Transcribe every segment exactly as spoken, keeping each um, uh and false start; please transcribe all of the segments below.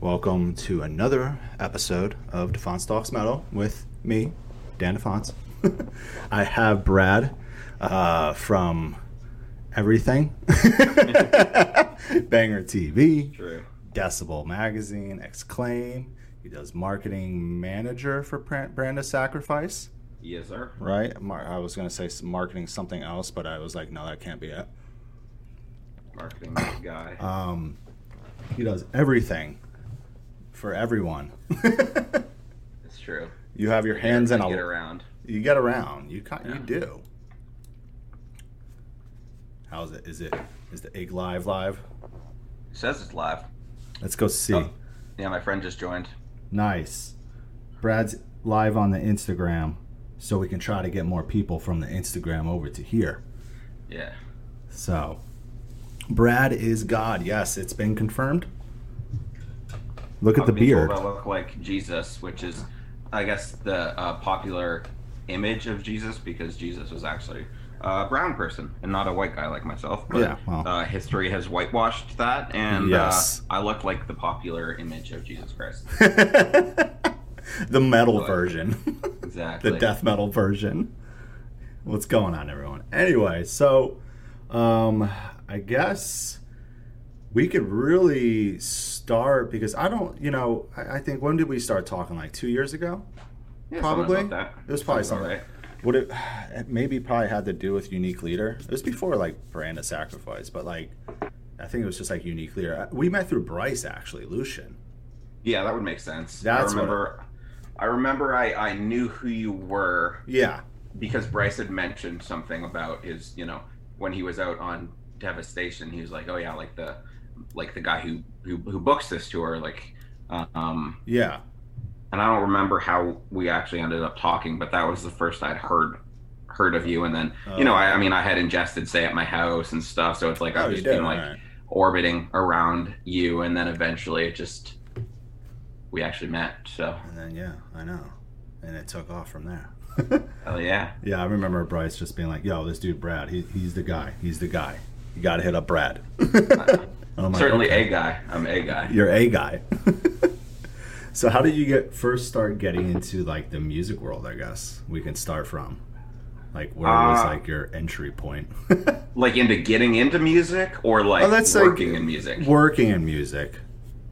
Welcome to another episode of DeFonce Talks Metal with me, Dan DeFonce. I have Brad uh, from everything. Banger T V, True. Decibel Magazine, Exclaim. He does marketing manager for Brand of Sacrifice. Yes, sir. Right? I was going to say marketing something else, but I was like, no, that can't be it. Marketing guy. Um, he does everything. For everyone. It's true. You have your hands in a... Get around. You get around. You yeah. You do. How's it? Is it? Is the egg live live? It says it's live. Let's go see. Oh, yeah, my friend just joined. Nice. Brad's live on the Instagram, so we can try to get more people from the Instagram over to here. Yeah. So, Brad is God. Yes, it's been confirmed. Look at the beard. I look like Jesus, which is, I guess, the uh, popular image of Jesus, because Jesus was actually a brown person and not a white guy like myself. But, yeah, well. uh, history has whitewashed that, and yes. uh, I look like the popular image of Jesus Christ. The metal but, version. Exactly. The death metal version. What's going on, everyone? Anyway, so um, I guess... We could really start because I don't, you know, I, I think when did we start talking? Like two years ago, yeah, probably. Like that. It was probably Sounds something. Right. Would it, it maybe probably had to do with Unique Leader? It was before like Brand of Sacrifice, but like I think it was just like Unique Leader. We met through Bryce actually, Lucian. Yeah, that would make sense. That's I remember. It, I remember. I I knew who you were. Yeah. Because Bryce had mentioned something about his, you know, when he was out on Devastation, he was like, oh yeah, like the. like the guy who, who who books this tour, like um yeah and I don't remember how we actually ended up talking, but that was the first I'd heard heard of you. And then uh, you know I, I mean I had Ingested stay at my house and stuff, so it's like oh, I've just been like right. orbiting around you, and then eventually it just we actually met. So and then yeah I know and it took off from there. Oh yeah yeah I remember Bryce just being like, yo, this dude Brad, he, he's the guy he's the guy you gotta hit up Brad. I'm like, certainly okay. a guy. I'm a guy. You're a guy. So how did you get first start getting into like the music world? I guess we can start from like where uh, was like your entry point? Like into getting into music or like oh, that's working like, in music? Working in music.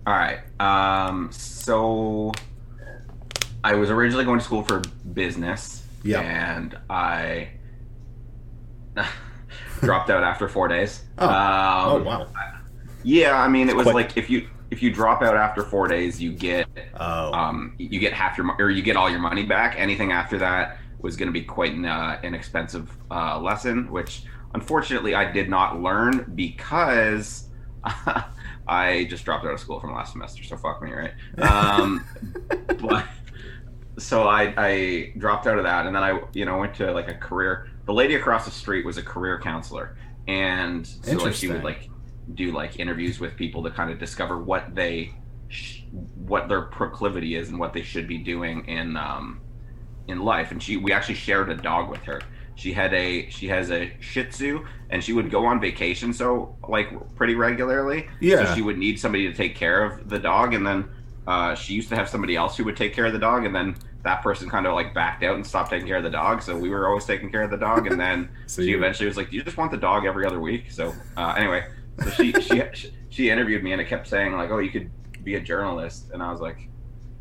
All right. Um, so I was originally going to school for business. Yeah. And I dropped out after four days. Oh, um, oh wow. I, Yeah, I mean, it was Quick. like if you if you drop out after four days, you get oh. um you get half your or you get all your money back. Anything after that was going to be quite an, uh, an expensive uh, lesson, which unfortunately I did not learn because I just dropped out of school from last semester. So fuck me, right? Um, but so I I dropped out of that, and then I you know went to like a career. The lady across the street was a career counselor, and so like, she would like. do like interviews with people to kind of discover what they sh- what their proclivity is and what they should be doing in um in life. And she we actually shared a dog with her. She had a she has a Shih Tzu, and she would go on vacation so like pretty regularly. Yeah. So she would need somebody to take care of the dog, and then uh she used to have somebody else who would take care of the dog, and then that person kind of like backed out and stopped taking care of the dog, so we were always taking care of the dog. And then so she eventually was like, do you just want the dog every other week? So uh anyway so she, she she interviewed me, and it kept saying like, oh, you could be a journalist, and I was like,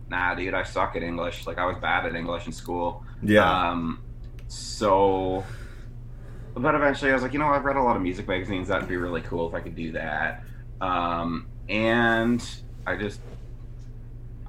nah dude, I suck at English. Like I was bad at English in school. Yeah. Um so but eventually I was like, you know, I've read a lot of music magazines, that'd be really cool if I could do that. Um and I just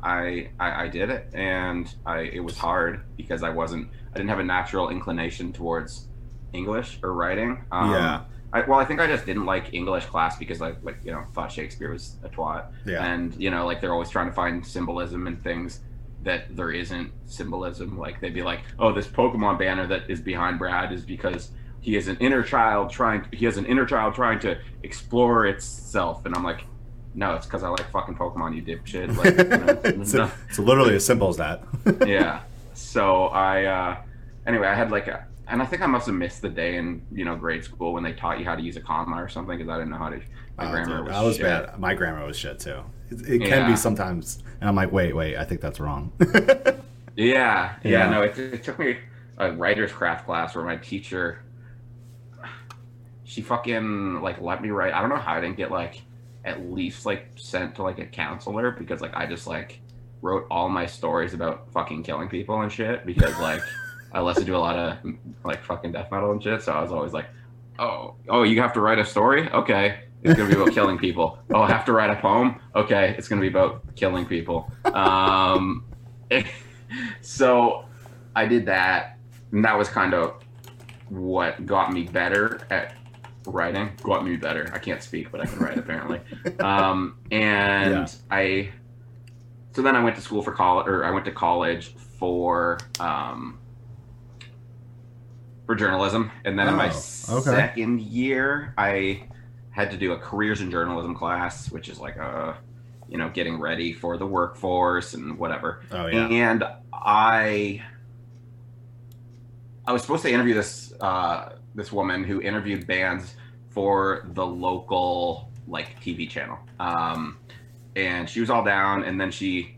I I, I did it, and I it was hard because I wasn't I didn't have a natural inclination towards English or writing. Um yeah. I, well, I think I just didn't like English class because I, like, you know, thought Shakespeare was a twat. Yeah. And, you know, like, they're always trying to find symbolism in things that there isn't symbolism. Like, they'd be like, oh, this Pokemon banner that is behind Brad is because he is an inner child trying, he has an inner child trying to explore itself. And I'm like, no, it's because I like fucking Pokemon, you dipshit. Like, you know, it's, no. a, it's literally as simple as that. Yeah. So I, uh, anyway, I had like a, and I think I must have missed the day in, you know, grade school when they taught you how to use a comma or something, because I didn't know how to. My oh, grammar dude, was, I was shit. bad. My grammar was shit too. It, it yeah. can be sometimes. And I'm like, wait, wait, I think that's wrong. yeah, yeah, yeah. No, it, it took me a writer's craft class where my teacher, she fucking, like, let me write. I don't know how I didn't get, like, at least, like, sent to, like, a counselor, because, like, I just, like, wrote all my stories about fucking killing people and shit, because, like, I listened to a lot of, like, fucking death metal and shit, so I was always like, oh, oh, you have to write a story? Okay. It's going to be about killing people. Oh, I have to write a poem? Okay. It's going to be about killing people. Um, so I did that, and that was kind of what got me better at writing. Got me better. I can't speak, but I can write, apparently. Um, and yeah. I... So then I went to school for college, or I went to college for um, for journalism. And then oh, in my okay. second year, I had to do a careers in journalism class, which is like a, you know, getting ready for the workforce and whatever. Oh, yeah. And I, I was supposed to interview this, uh, this woman who interviewed bands for the local, like, T V channel. Um, And she was all down, and then she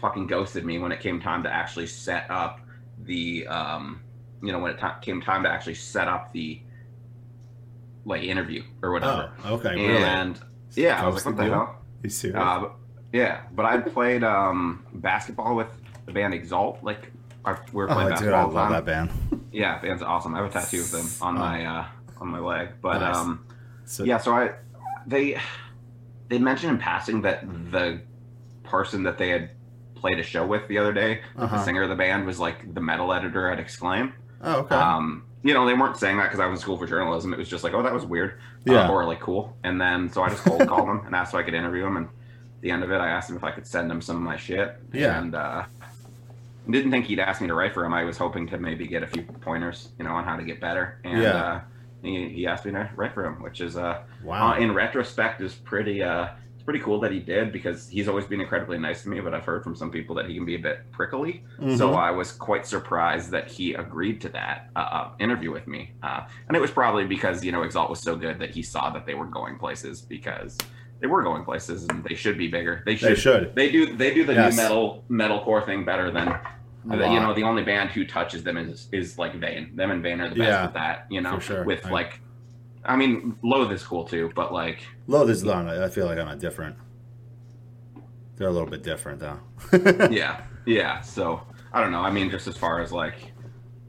fucking ghosted me when it came time to actually set up the, um, you know, when it t- came time to actually set up the, like, interview or whatever. Oh, okay, really? And, yeah, I was like, what the hell? You serious? Uh, yeah, but I played um, basketball with the band Exalt. Like, I, we were playing oh, basketball. I do. I love that band. Yeah, band's awesome. I have a tattoo of them on oh. my uh, on my leg. But, nice. um, so- yeah, so I, they... They mentioned in passing that the person that they had played a show with the other day, uh-huh. the singer of the band, was like the metal editor at Exclaim. Oh, okay. Um, you know, they weren't saying that because I was in school for journalism. It was just like, oh, that was weird. Yeah. Uh, or like, cool. And then, so I just cold called him and asked if I could interview him. And at the end of it, I asked him if I could send him some of my shit. Yeah. And uh, didn't think he'd ask me to write for him. I was hoping to maybe get a few pointers, you know, on how to get better. And, yeah. uh, he asked me to write for him, which is uh, wow. uh in retrospect is pretty uh it's pretty cool that he did, because he's always been incredibly nice to me, but I've heard from some people that he can be a bit prickly. Mm-hmm. So I was quite surprised that he agreed to that uh, uh interview with me, uh and it was probably because, you know, Exalt was so good that he saw that they were going places, because they were going places and they should be bigger. They should they, should. they do they do the yes. new metal metalcore thing better than The, you know, the only band who touches them is is like Vane. Them and Vane are the best yeah, at that, you know. Sure. With I, like, I mean, Loth is cool too, but like Loth is on. I feel like on a different. They're a little bit different, though. yeah, yeah. So I don't know. I mean, just as far as like,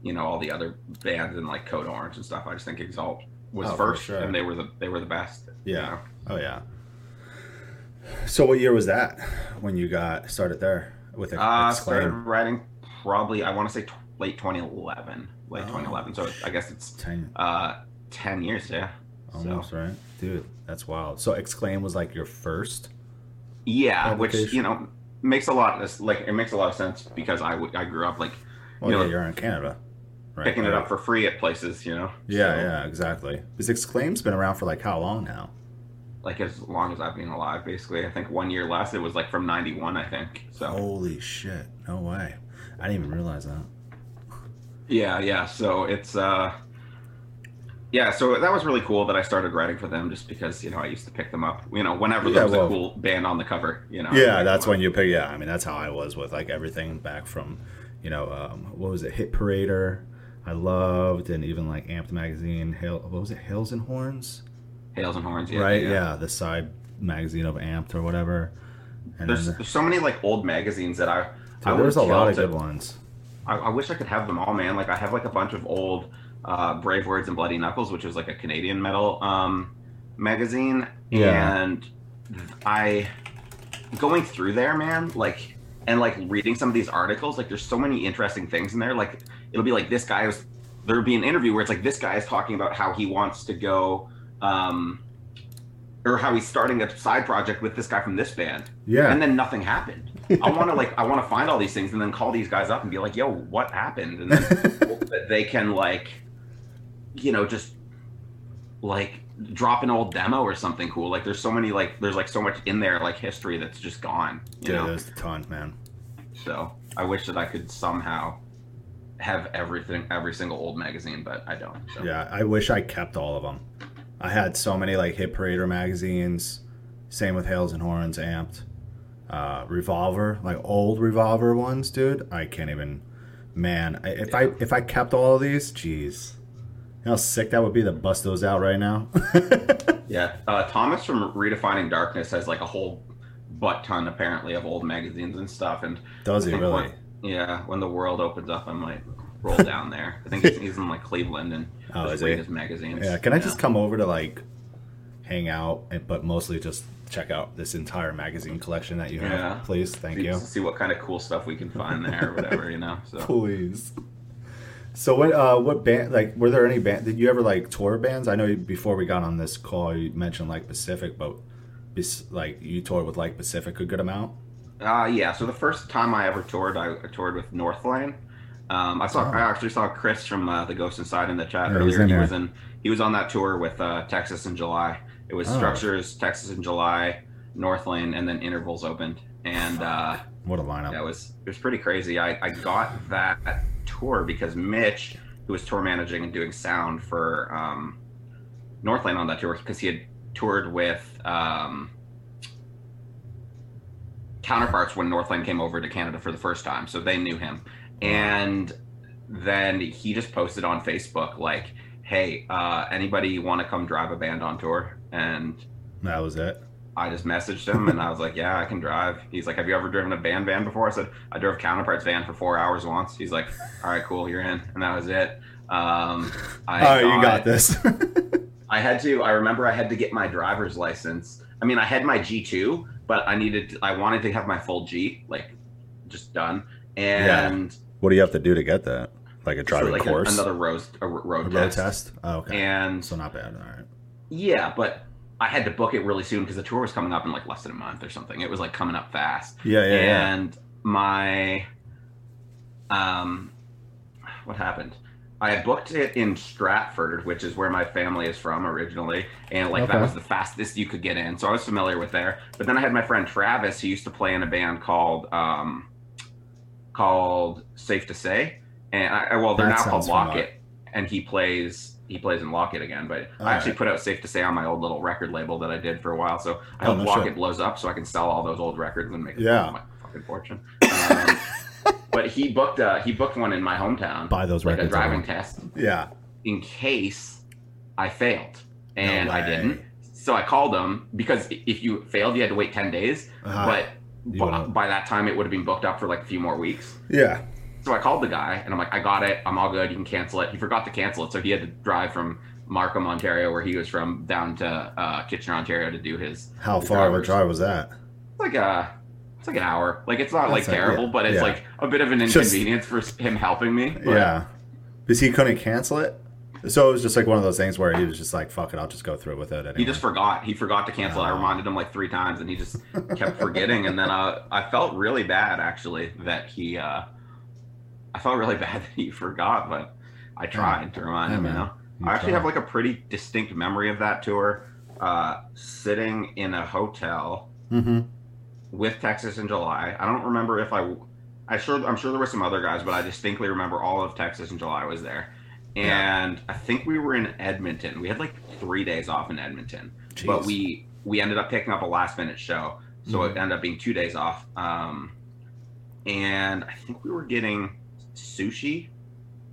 you know, all the other bands and like Code Orange and stuff, I just think Exalt was oh, first, sure. and they were the they were the best. Yeah. You know? Oh yeah. So what year was that when you got started there with Exclaim? I uh, started writing. Probably, I want to say t- late twenty eleven, late oh. twenty eleven. So I guess it's ten, uh, ten years, yeah. Almost so. Right, dude. That's wild. So Exclaim was like your first. Yeah, which, you know, makes a lot of like it makes a lot of sense, because I, w- I grew up like, well, you yeah, know, you're in Canada, right? Picking right. it up for free at places, you know. Yeah, so. yeah, exactly. Because Exclaim's been around for like how long now? Like as long as I've been alive, basically. I think one year less. It was like from ninety-one, I think. So holy shit! No way. I didn't even realize that. Yeah, yeah. So it's, uh, yeah, so that was really cool that I started writing for them, just because, you know, I used to pick them up, you know, whenever yeah, there was well, a cool band on the cover, you know. Yeah, that's when you pick, yeah, I mean, that's how I was with, like, everything back from, you know, um, what was it, Hit Parader, I loved, and even, like, Amped Magazine, Hail, what was it, Hails and Horns? Hails and Horns, yeah. Right, yeah, yeah the side magazine of Amped or whatever. And there's, then, there's so many, like, old magazines that I... Dude, I there's a lot of good ones. I, I wish I could have them all, man. Like, I have, like, a bunch of old uh, Brave Words and Bloody Knuckles, which was, like, a Canadian metal um, magazine. Yeah. And I, going through there, man, like, and, like, reading some of these articles, like, there's so many interesting things in there. Like, it'll be, like, this guy was, there'll be an interview where it's, like, this guy is talking about how he wants to go, um, or how he's starting a side project with this guy from this band. Yeah. And then nothing happened. I want to like I want to find all these things and then call these guys up and be like, yo, what happened? And then hope that they can like, you know, just like drop an old demo or something cool. Like there's so many like there's like so much in there like history that's just gone. You yeah, know? There's a ton, man. So I wish that I could somehow have everything, every single old magazine, but I don't. So. Yeah, I wish I kept all of them. I had so many like Hit Parader magazines. Same with Hails and Horns, Amped. Uh, Revolver, like old Revolver ones, dude. I can't even... Man, if I if I kept all of these, jeez. You know how sick that would be to bust those out right now? Yeah. Uh, Thomas from Redefining Darkness has like a whole butt ton, apparently, of old magazines and stuff. And does he really? When, yeah. When the world opens up, I might roll down there. I think he's in like Cleveland and oh, just read his magazines. Yeah. Can I yeah. just come over to like hang out, and, but mostly just check out this entire magazine collection that you have, yeah. please? Thank see, you. See what kind of cool stuff we can find there or whatever, you know? So. Please. So what uh, what band, like, were there any band, did you ever, like, tour bands? I know you, before we got on this call, you mentioned Like Pacific, but, like, you toured with Like Pacific a good amount? Uh, yeah, so the first time I ever toured, I toured with Northlane. Um, I saw, oh. I actually saw Chris from uh, the Ghost Inside in the chat yeah, earlier. He was in, he was on that tour with uh, Texas in July. It was oh. Structures, Texas in July, Northlane, and then Intervals opened. And uh, what a lineup! That was it was pretty crazy. I, I got that tour because Mitch, who was tour managing and doing sound for um, Northlane on that tour, because he had toured with um, Counterparts when Northlane came over to Canada for the first time, so they knew him. And then he just posted on Facebook like, "Hey, uh, anybody want to come drive a band on tour?" And that was it. I just messaged him and I was like, yeah, I can drive. He's like, have you ever driven a band van before? I said, I drove Counterparts van for four hours once. He's like, all right, cool, you're in. And that was it. Um, I all right, got, you got this. I had to, I remember I had to get my driver's license. I mean, I had my G two, but I needed, to, I wanted to have my full G, like just done. And yeah. What do you have to do to get that? Like a driving so like course? A, another road, a road a test. Road test? Oh, okay. And so not bad, all right. Yeah, but I had to book it really soon because the tour was coming up in like less than a month or something. It was like coming up fast. Yeah, yeah. And yeah. my, um, what happened? I had booked it in Stratford, which is where my family is from originally, and like okay. that was the fastest you could get in. So I was familiar with there. But then I had my friend Travis, who used to play in a band called um, called Safe to Say, and I, well, they're that now called Lock It, and he plays. He plays in Lock It again, but all I actually right. put out Safe to Say on my old little record label that I did for a while. So I hope oh, no Lock shit. It blows up so I can sell all those old records and make a yeah. fucking fortune. Um, but he booked uh, he booked one in my hometown. Buy those records. Like a driving test. Yeah. In case I failed. And no I didn't. So I called him because if you failed, you had to wait ten days. Uh-huh. But by, by that time, it would have been booked up for like a few more weeks. Yeah. So I called the guy and I'm like, I got it. I'm all good. You can cancel it. He forgot to cancel it. So he had to drive from Markham, Ontario, where he was from, down to uh, Kitchener, Ontario to do his. How his far of a drive was that? It's like a, it's like an hour. Like, it's not That's like terrible, like, yeah, but it's yeah. like a bit of an inconvenience just, for him helping me. But. Yeah. Because he couldn't cancel it. So it was just like one of those things where he was just like, fuck it, I'll just go through with it. Anyway. He just forgot. He forgot to cancel. No. I reminded him like three times and he just kept forgetting. And then uh, I felt really bad, actually, that he, uh, I felt really bad that he forgot, but I tried to remind yeah, him, you know. You I actually tried. have like a pretty distinct memory of that tour, uh, sitting in a hotel mm-hmm. with Texas in July. I don't remember if I, I sure, I'm sure there were some other guys, but I distinctly remember all of Texas in July was there. And yeah. I think we were in Edmonton. We had like three days off in Edmonton, Jeez. but we, we ended up picking up a last minute show. So mm-hmm. it ended up being two days off. Um, and I think we were getting sushi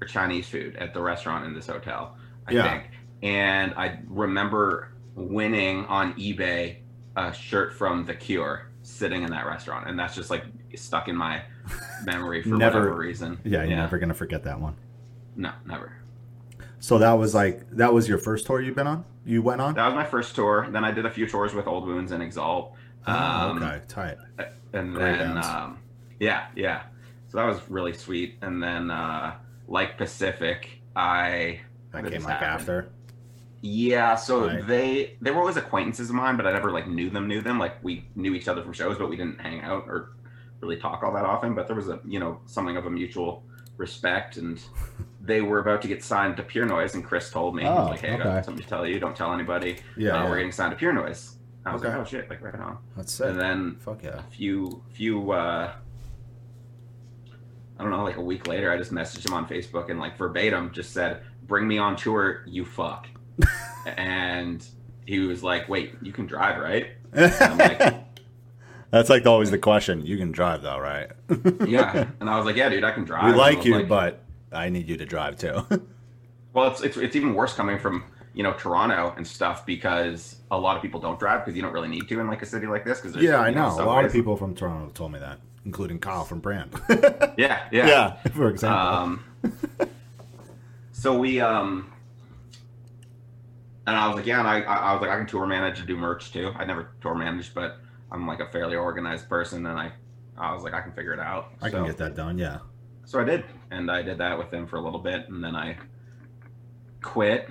or Chinese food at the restaurant in this hotel, I yeah. think. And I remember winning on eBay a shirt from The Cure sitting in that restaurant. And that's just like stuck in my memory for never, whatever reason. Yeah, you're yeah. never going to forget that one. No, never. So that was like, that was your first tour you've been on? You went on? That was my first tour. Then I did a few tours with Old Wounds and Exalt. Oh, um, okay, tight. And Great then, um, yeah, yeah. So that was really sweet. And then uh, Like Pacific, I... That came like after? Yeah, so right. they they were always acquaintances of mine, but I never like knew them, knew them. Like we knew each other from shows, but we didn't hang out or really talk all that often. But there was a, you know, something of a mutual respect. And they were about to get signed to Pure Noise. And Chris told me, oh, he was like, hey, okay. I got something to tell you. Don't tell anybody. Yeah, uh, yeah. We're getting signed to Pure Noise. And I was okay. like, oh shit, like right on. That's sick. And then Fuck yeah. a few, few, uh, I don't know, like a week later, I just messaged him on Facebook and like verbatim just said, bring me on tour, you fuck. And he was like, wait, you can drive, right? I'm like, that's like always the question. You can drive though, right? Yeah, and I was like, yeah, dude, I can drive. We like you, like, but I need you to drive too. Well, it's, it's it's even worse coming from, you know, Toronto and stuff, because a lot of people don't drive because you don't really need to in like a city like this. Because yeah, I know, know a lot of people from Toronto told me that, including Kyle from Brand. yeah, yeah, yeah. For example. Um, so we um. And I was like, yeah, and I, I was like, I can tour manage and do merch too. I never tour managed, but I'm like a fairly organized person, and I, I was like, I can figure it out. I so, can get that done, yeah. So I did, and I did that with them for a little bit, and then I quit.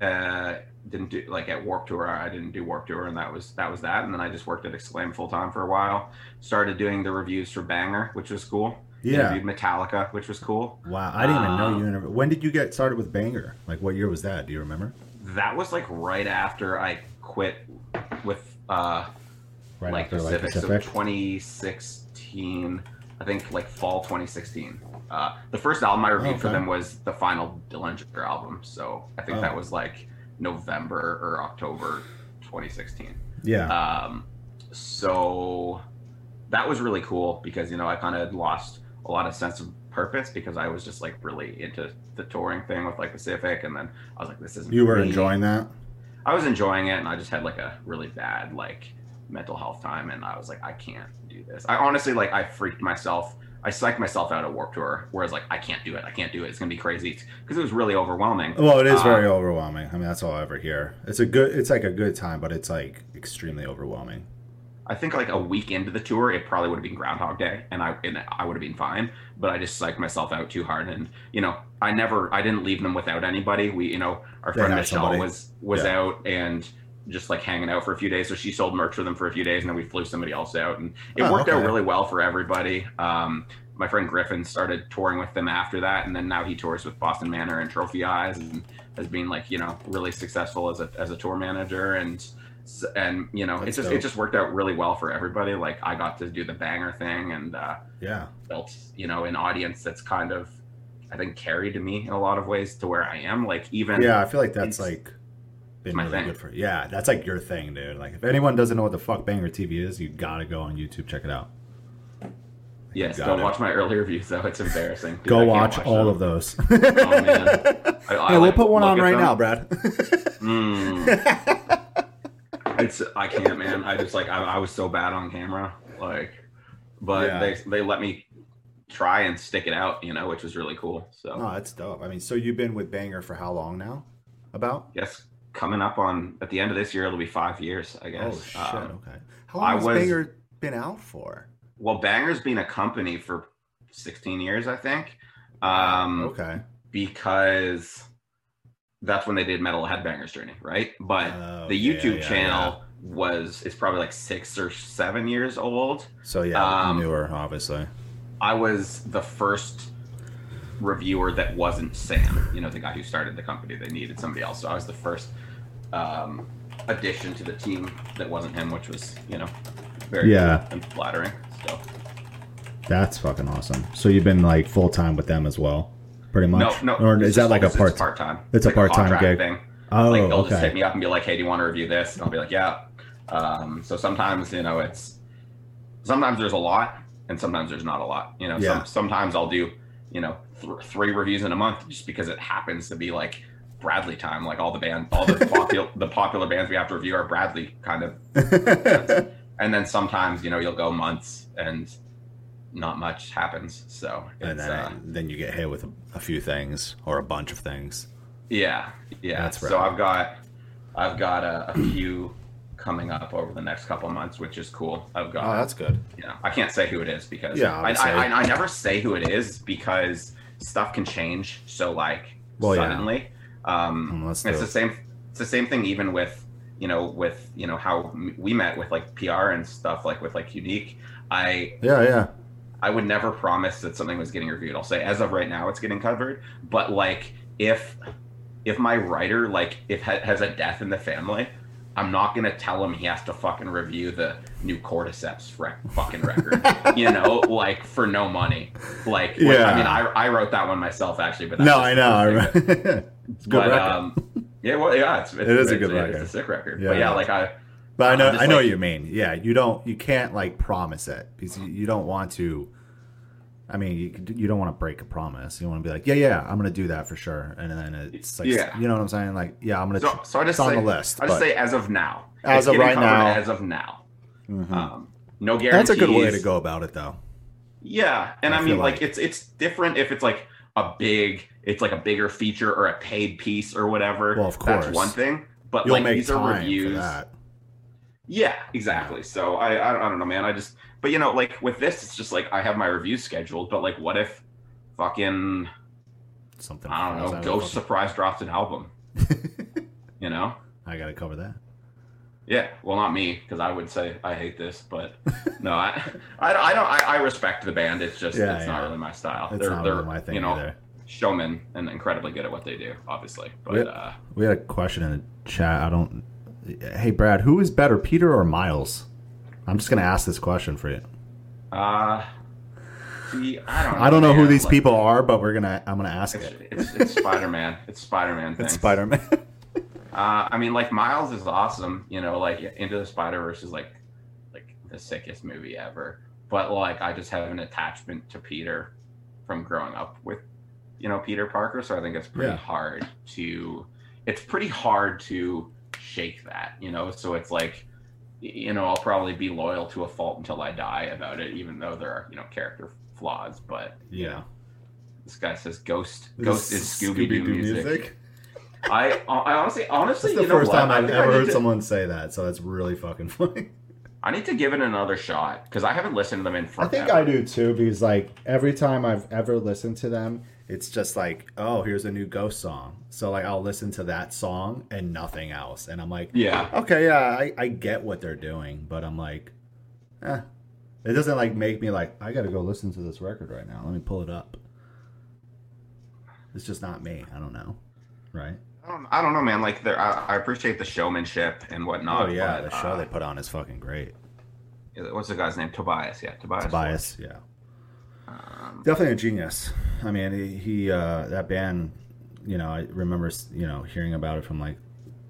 Uh, didn't do like at Warped Tour. I didn't do Warped Tour, and that was that was that. And then I just worked at Exclaim full time for a while. Started doing the reviews for Banger, which was cool. Yeah. Interviewed Metallica, which was cool. Wow, I didn't um, even know you interviewed. When did you get started with Banger? Like, what year was that? Do you remember? That was like right after I quit with uh, right Like Pacific, so twenty sixteen, I think like fall twenty sixteen. Uh, the first album I reviewed oh, okay. for them was the final Dillinger album, so I think oh. that was like November or October twenty sixteen. Yeah. Um, so that was really cool because, you know, I kind of lost a lot of sense of purpose because I was just like really into the touring thing with like Pacific, and then I was like, this isn't you were me. Enjoying that? I was enjoying it, and I just had like a really bad like mental health time, and I was like, I can't do this. I honestly like I freaked myself I psyched myself out at Warped Tour, whereas like I can't do it I can't do it it's gonna be crazy, because it was really overwhelming. Well, it is um, very overwhelming. I mean, that's all I ever hear. It's a good it's like a good time, but it's like extremely overwhelming. I think like a week into the tour, it probably would have been Groundhog Day, and I and I would have been fine. But I just psyched myself out too hard, and you know, I never, I didn't leave them without anybody. We, you know, our friend Michelle somebody. was was yeah. out and just like hanging out for a few days. So she sold merch for them for a few days, and then we flew somebody else out, and it oh, worked okay. out really well for everybody. Um, my friend Griffin started touring with them after that, and then now he tours with Boston Manor and Trophy Eyes, and has been like, you know, really successful as a as a tour manager and. And you know, That's it just dope. It just worked out really well for everybody. Like I got to do the Banger thing, and uh, yeah, built you know an audience that's kind of, I think, carried to me in a lot of ways to where I am. Like even yeah, I feel like that's like been really thing. good for you. Yeah, that's like your thing, dude. Like if anyone doesn't know what the fuck Banger T V is, you gotta go on YouTube, check it out. Like, yes, don't it. watch my earlier views though; it's embarrassing. Go watch, watch all them. of those. Oh man, I, I hey, like, we'll put one on right them. now, Brad. mm. It's, I can't, man. I just like I, I was so bad on camera, like, but yeah. they they let me try and stick it out, you know, which was really cool. So no, that's dope. I mean, so you've been with Banger for how long now? About yes, coming up on at the end of this year, it'll be five years, I guess. Oh shit! Um, okay, how long I has was, Banger been out for? Well, Banger's been a company for sixteen years, I think. Um, okay, because. That's when they did Metal Headbangers Journey, right? But oh, the YouTube yeah, yeah, channel yeah. was, it's probably like six or seven years old. So yeah, um, newer, obviously. I was the first reviewer that wasn't Sam, you know, the guy who started the company. They needed somebody else. So I was the first um, addition to the team that wasn't him, which was, you know, very yeah. and flattering. So. That's fucking awesome. So you've been like full-time with them as well? Pretty much. No, no. Or is that like a part time? It's a part time gig. Thing. Oh, like they'll okay. just hit me up and be like, "Hey, do you want to review this?" And I'll be like, "Yeah." Um, so sometimes, you know, it's sometimes there's a lot, and sometimes there's not a lot. You know, yeah. some, sometimes I'll do, you know, th- three reviews in a month just because it happens to be like Bradley time. Like all the band, all the popular the popular bands we have to review are Bradley kind of. And then sometimes, you know, you'll go months and. Not much happens, so it's, and then, uh, then you get hit with a, a few things or a bunch of things. Yeah, yeah. That's right. So I've got, I've got a, a few coming up over the next couple of months, which is cool. I've got. Oh, that's good. Yeah, you know, I can't say who it is because yeah, I, I, I, I never say who it is because stuff can change. So like well, suddenly, yeah. um, well, it's the it. same. It's the same thing even with you know with you know how we met with like P R and stuff like with like Unique. I yeah yeah. I would never promise that something was getting reviewed. I'll say as of right now, it's getting covered. But like, if if my writer like if ha- has a death in the family, I'm not gonna tell him he has to fucking review the new Cordyceps rec- fucking record, you know, like for no money. Like, yeah. which, I mean, I I wrote that one myself actually, but that no, I know, it's good. But, um, yeah, well, yeah, it's, it's, it is it's, a good it's, record. It's a sick record. Yeah, but yeah, like I But I know, I know like, what you mean. Yeah, you don't, you can't like promise it because you, you don't want to. I mean, you you don't want to break a promise. You want to be like, yeah, yeah, I'm gonna do that for sure. And then it's like, yeah. you know what I'm saying? Like, yeah, I'm gonna. So, so I just it's say, on the list. I just say as of now. As of right now. As of now. Mm-hmm. Um, no guarantees. That's a good way to go about it, though. Yeah, and I, I mean, like, like it's it's different if it's like a big, it's like a bigger feature or a paid piece or whatever. Well, of course, that's one thing. But You'll like make these time are reviews. For that. Yeah, exactly. So I, I don't, I don't know, man. I just, but you know, like with this, it's just like I have my review scheduled. But like, what if, fucking, something? I don't know. Ghost surprise drops an album. You know. I gotta cover that. Yeah, well, not me because I would say I hate this, but no, I, I, I don't. I, I respect the band. It's just yeah, it's yeah. not really my style. It's they're not they're really my thing you know either. Showmen and incredibly good at what they do, obviously. But we had, uh, we had a question in the chat. I don't. Hey, Brad, who is better, Peter or Miles? I'm just going to ask this question for you. Uh, see, I don't know. I don't know man. who these like, people are, but we're gonna. I'm going to ask it's, it. It's, it's Spider-Man. It's Spider-Man. It's Spider-Man. uh, I mean, like, Miles is awesome. You know, like, Into the Spider-Verse is, like, like the sickest movie ever. But, like, I just have an attachment to Peter from growing up with, you know, Peter Parker. So I think it's pretty yeah. hard to... It's pretty hard to... shake that, you know, so it's like, you know, I'll probably be loyal to a fault until I die about it, even though there are, you know, character flaws, but yeah, you know, this guy says Ghost this Ghost is Scooby-Doo, Scooby-Doo music, music? I, I honestly honestly that's the you know first what? time I've ever heard to, someone say that, so that's really fucking funny. I need to give it another shot because I haven't listened to them in forever. I think I do too, because like every time I've ever listened to them, it's just like, oh, here's a new Ghost song. So, like, I'll listen to that song and nothing else. And I'm like, yeah, okay, yeah, I, I get what they're doing. But I'm like, eh. It doesn't, like, make me like, I got to go listen to this record right now. Let me pull it up. It's just not me. I don't know. Right? I don't, I don't know, man. Like, I, I appreciate the showmanship and whatnot. Oh, yeah, but, the show uh, they put on is fucking great. What's the guy's name? Tobias. Yeah, Tobias. Tobias, Forge. yeah. Um, Definitely a genius. I mean, he, he uh, that band, you know, I remember, you know, hearing about it from like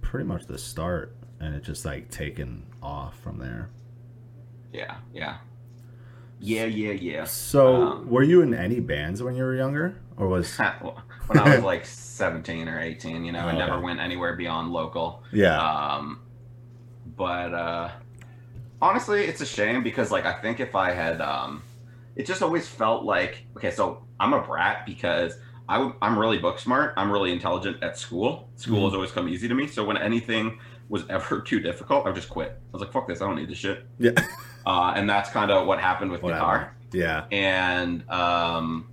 pretty much the start, and it just like taken off from there. Yeah, yeah, yeah, yeah, yeah. So, um, were you in any bands when you were younger, or was when I was like seventeen or eighteen? You know, oh, I never okay. went anywhere beyond local. Yeah. Um, but uh, honestly, it's a shame because, like, I think if I had, um. It just always felt like, okay, so I'm a brat because I, I'm really book smart. I'm really intelligent at school. School mm-hmm. has always come easy to me. So when anything was ever too difficult, I just quit. I was like, fuck this. I don't need this shit. Yeah. Uh, and that's kind of what happened with Whatever. guitar. Yeah. And um,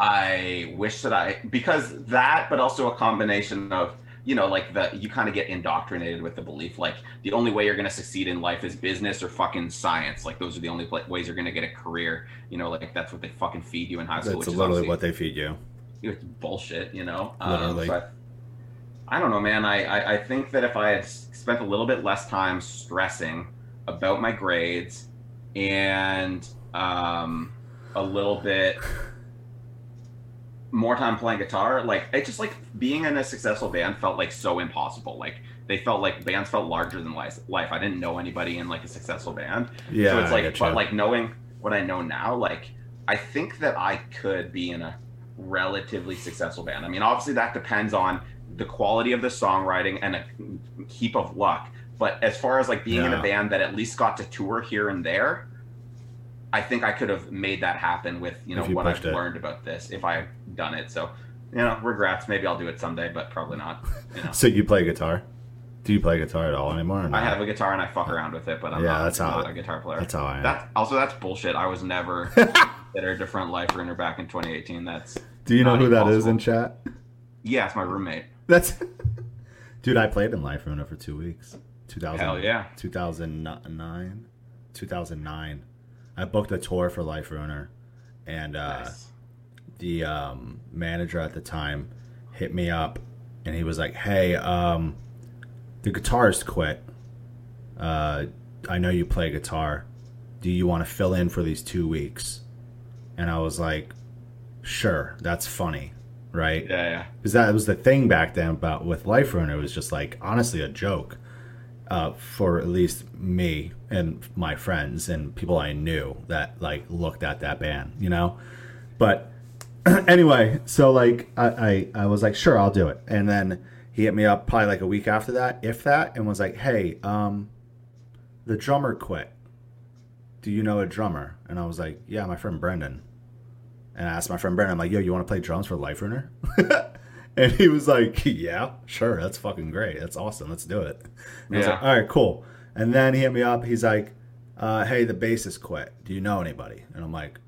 I wish that I, because that, but also a combination of, you know, like the you kind of get indoctrinated with the belief, like the only way you're going to succeed in life is business or fucking science. Like those are the only pl- ways you're going to get a career. You know, like that's what they fucking feed you in high school. That's which literally is what they feed you. It's bullshit, you know. Literally. Um, so I, I don't know, man. I, I, I think that if I had spent a little bit less time stressing about my grades and um, a little bit... more time playing guitar, like it just like being in a successful band felt like so impossible. Like they felt like bands felt larger than life. I didn't know anybody in like a successful band. Yeah. So it's like, but like knowing what I know now, like I think that I could be in a relatively successful band. I mean, obviously that depends on the quality of the songwriting and a heap of luck. But as far as like being yeah. in a band that at least got to tour here and there, I think I could have made that happen with, you know, you what I've it. learned about this if I've done it. So, you know, regrets. Maybe I'll do it someday, but probably not. You know. So you play guitar? Do you play guitar at all anymore? Or not? I have a guitar and I fuck around with it, but I'm yeah, not, that's I'm how, not a guitar player. That's how I am. That's, also, that's bullshit. I was never considered a front Life Runner back in twenty eighteen. That's Do you know who impossible. that is in chat? Yeah, it's my roommate. That's Dude, I played in Life Runner for two weeks. two thousand Hell yeah. two thousand nine two thousand nine I booked a tour for Life Runner, and uh, nice. the um, manager at the time hit me up, and he was like, hey, um, the guitarist quit. Uh, I know you play guitar. Do you want to fill in for these two weeks? And I was like, sure, that's funny. right? Yeah, yeah. Because that was the thing back then about with Life Runner. It was just like, honestly, a joke uh, for at least me and my friends and people I knew that like looked at that band, you know? But anyway, so like I, I, I was like, sure, I'll do it. And then he hit me up probably like a week after that, if that, and was like, hey, um, the drummer quit. Do you know a drummer? And I was like, yeah, my friend Brendan. And I asked my friend Brendan, I'm like, yo, you want to play drums for Life Runner? And he was like, yeah, sure. That's fucking great. That's awesome. Let's do it. And yeah. I was like, all right, cool. And then he hit me up. He's like, uh, hey, the bassist quit. Do you know anybody? And I'm like,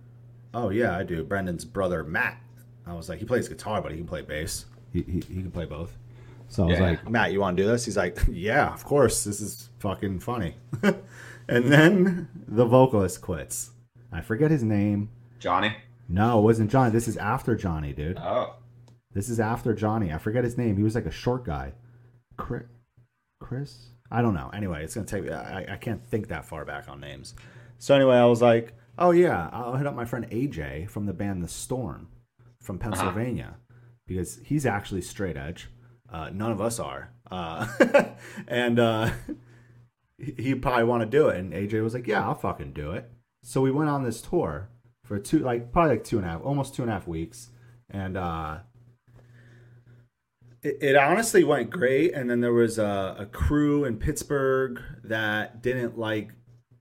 oh, yeah, I do. Brendan's brother, Matt. I was like, he plays guitar, but he can play bass. He he, he can play both. So I was yeah. like, Matt, you want to do this? He's like, yeah, of course. This is fucking funny. And then the vocalist quits. I forget his name. Johnny? No, it wasn't Johnny. This is after Johnny, dude. Oh. This is after Johnny. I forget his name. He was like a short guy. Chris? I don't know. Anyway, it's going to take me. I, I can't think that far back on names. So anyway, I was like, oh, yeah, I'll hit up my friend A J from the band The Storm from Pennsylvania. Uh-huh. Because he's actually straight edge. Uh, none of us are. Uh, and... Uh, He probably want to do it, and A J was like, "Yeah, I'll fucking do it." So we went on this tour for two, like probably like two and a half, almost two and a half weeks, and uh, it, it honestly went great. And then there was a, a crew in Pittsburgh that didn't like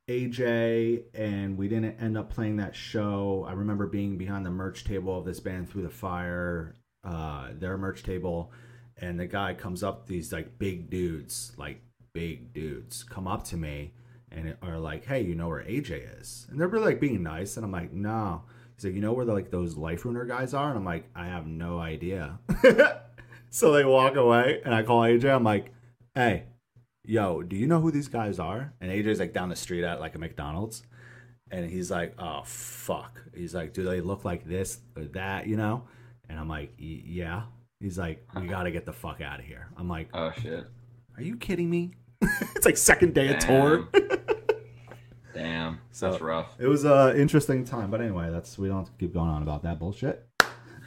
A J, and we didn't end up playing that show. I remember being behind the merch table of this band Through the Fire, uh, their merch table, and the guy comes up, these like big dudes, like. big dudes come up to me and are like, hey, you know where A J is? And they're really like being nice, and I'm like, no. He's like, you know where the, like those Life Runner guys are? And I'm like, I have no idea. So they walk away, and I call A J. I'm like, hey, yo, do you know who these guys are? And A J's like down the street at like a McDonald's, and he's like, oh fuck. He's like, do they look like this or that, you know? And I'm like, yeah. He's like, we gotta get the fuck out of here. I'm like, oh shit, are you kidding me? It's like second day Damn. of tour. Damn, so that's rough. It was an interesting time, but anyway, that's we don't have to keep going on about that bullshit.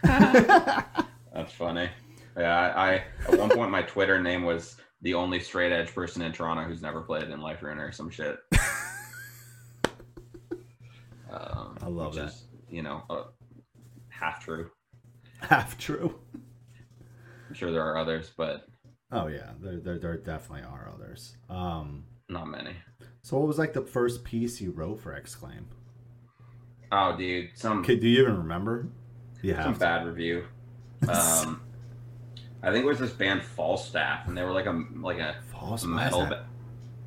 That's funny. Yeah, I, I at one point my Twitter name was the only straight edge person in Toronto who's never played in Life Runner or some shit. um, I love that. Is, you know, uh, half true. Half true. I'm sure there are others, but. Oh yeah, there, there there definitely are others. Um, Not many. So what was like the first piece you wrote for Exclaim? Oh, dude, some. Could, do you even remember? Yeah. Some bad to. review. Um, I think it was this band Falstaff, and they were like a like a False, metal. Ba-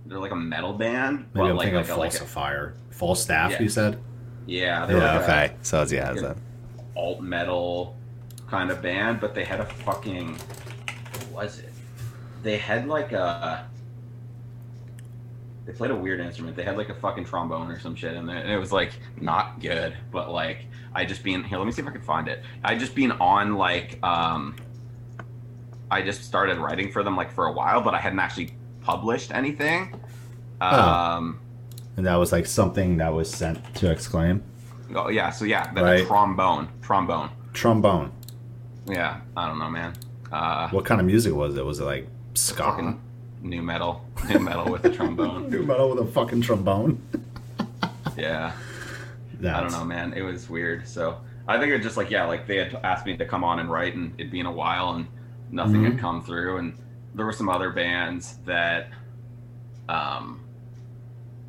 they're like a metal band. Maybe but I'm like, thinking like of like Falsifier. Like Falstaff, yeah. You said. Yeah. They yeah. Were like okay. A, so yeah, like alt metal kind of band, but they had a fucking. What was it? They had like a. They played a weird instrument. They had like a fucking trombone or some shit in there, and it was like not good. But like I just being here, let me see if I can find it. I just been on like um. I just started writing for them like for a while, but I hadn't actually published anything. Um, oh. And that was like something that was sent to Exclaim. Oh yeah, so yeah, the right. trombone, trombone, trombone. Yeah, I don't know, man. Uh, what kind of music was it? Was it like? Ska. New metal. New metal with a trombone. New metal with a fucking trombone. Yeah. That's... I don't know, man. It was weird. So I think it was just like, yeah, like they had asked me to come on and write, and it'd been a while and nothing mm-hmm. had come through. And there were some other bands that, um,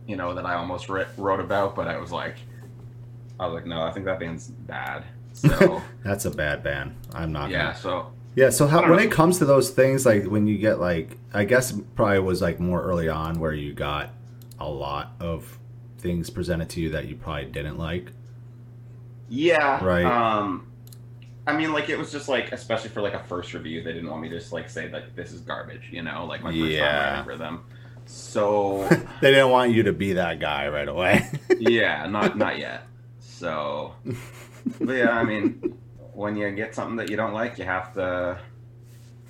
you know, that I almost re- wrote about, but I was like, I was like, no, I think that band's bad. So that's a bad band. I'm not. Yeah. Gonna... So. Yeah, so how, when know. it comes to those things, like when you get like, I guess it probably was like more early on where you got a lot of things presented to you that you probably didn't like. Yeah. Right. Um, I mean, like it was just like, especially for like a first review, they didn't want me to just like say like this is garbage, you know, like my first yeah. time writing for them. So they didn't want you to be that guy right away. yeah, not not yet. So, but yeah, I mean. When you get something that you don't like, you have to,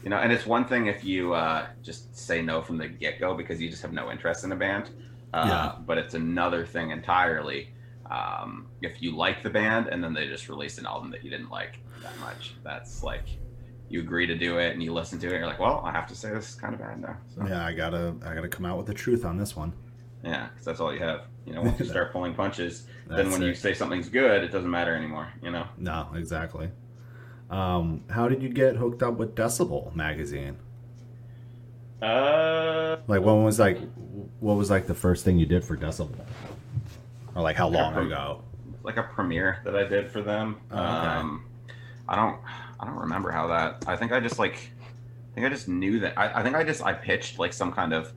you know, and it's one thing if you uh, just say no from the get-go because you just have no interest in a band, uh, yeah. but it's another thing entirely um, if you like the band and then they just released an album that you didn't like that much. That's like, you agree to do it and you listen to it and you're like, well, I have to say this is kind of bad now. So. Yeah, I gotta I gotta come out with the truth on this one. Yeah, because that's all you have. You know, once you start pulling punches, then when it. you say something's good, it doesn't matter anymore, you know? No, exactly. Um, how did you get hooked up with Decibel Magazine? Uh, like, what was, like, what was, like, the first thing you did for Decibel? Or, like, how long pre- ago? Like, a premiere that I did for them. Oh, okay. Um, I don't, I don't remember how that, I think I just, like, I think I just knew that, I, I think I just, I pitched, like, some kind of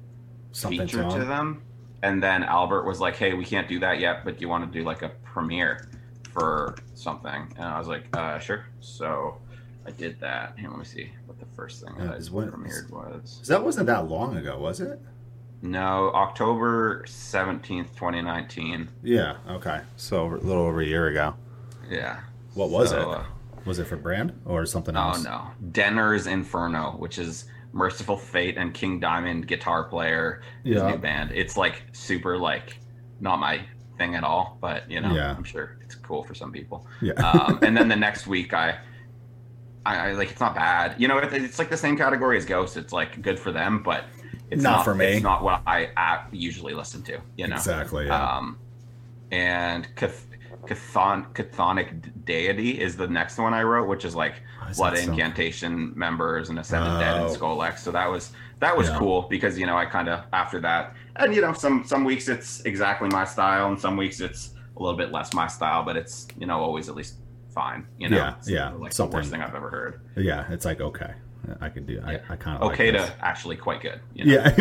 Something feature wrong. to them. And then Albert was like, hey, we can't do that yet, but do you want to do, like, a premiere for something? And I was like, uh, sure. So I did that. Here, let me see what the first thing that uh, I what, premiered was. That wasn't that long ago, was it? No, October seventeenth, twenty nineteen Yeah, okay. So a little over a year ago. Yeah. What was so, it? Uh, was it for Brand or something else? Oh, no. Denner's Inferno, which is... Merciful Fate and King Diamond guitar player, his yeah. new band. It's like super, like, not my thing at all, but you know, yeah. I'm sure it's cool for some people. Yeah. um, and then the next week, I, I, I like it's not bad. You know, it, it's like the same category as Ghost. It's like good for them, but it's not, not for me. It's not what I, I usually listen to. You know, exactly. Yeah. Um, and Cath- Cathon- Chthonic Deity is the next one I wrote, which is like. Blood Incantation so... members and Ascended oh. Dead and Skolex. So that was that was yeah. cool because, you know, I kind of after that and, you know, some some weeks it's exactly my style and some weeks it's a little bit less my style, but it's, you know, always at least fine. You know, yeah, it's yeah. like Something. the worst thing I've ever heard. Yeah. It's like, OK, I can do I, yeah. I kind of OK like to actually quite good. You know?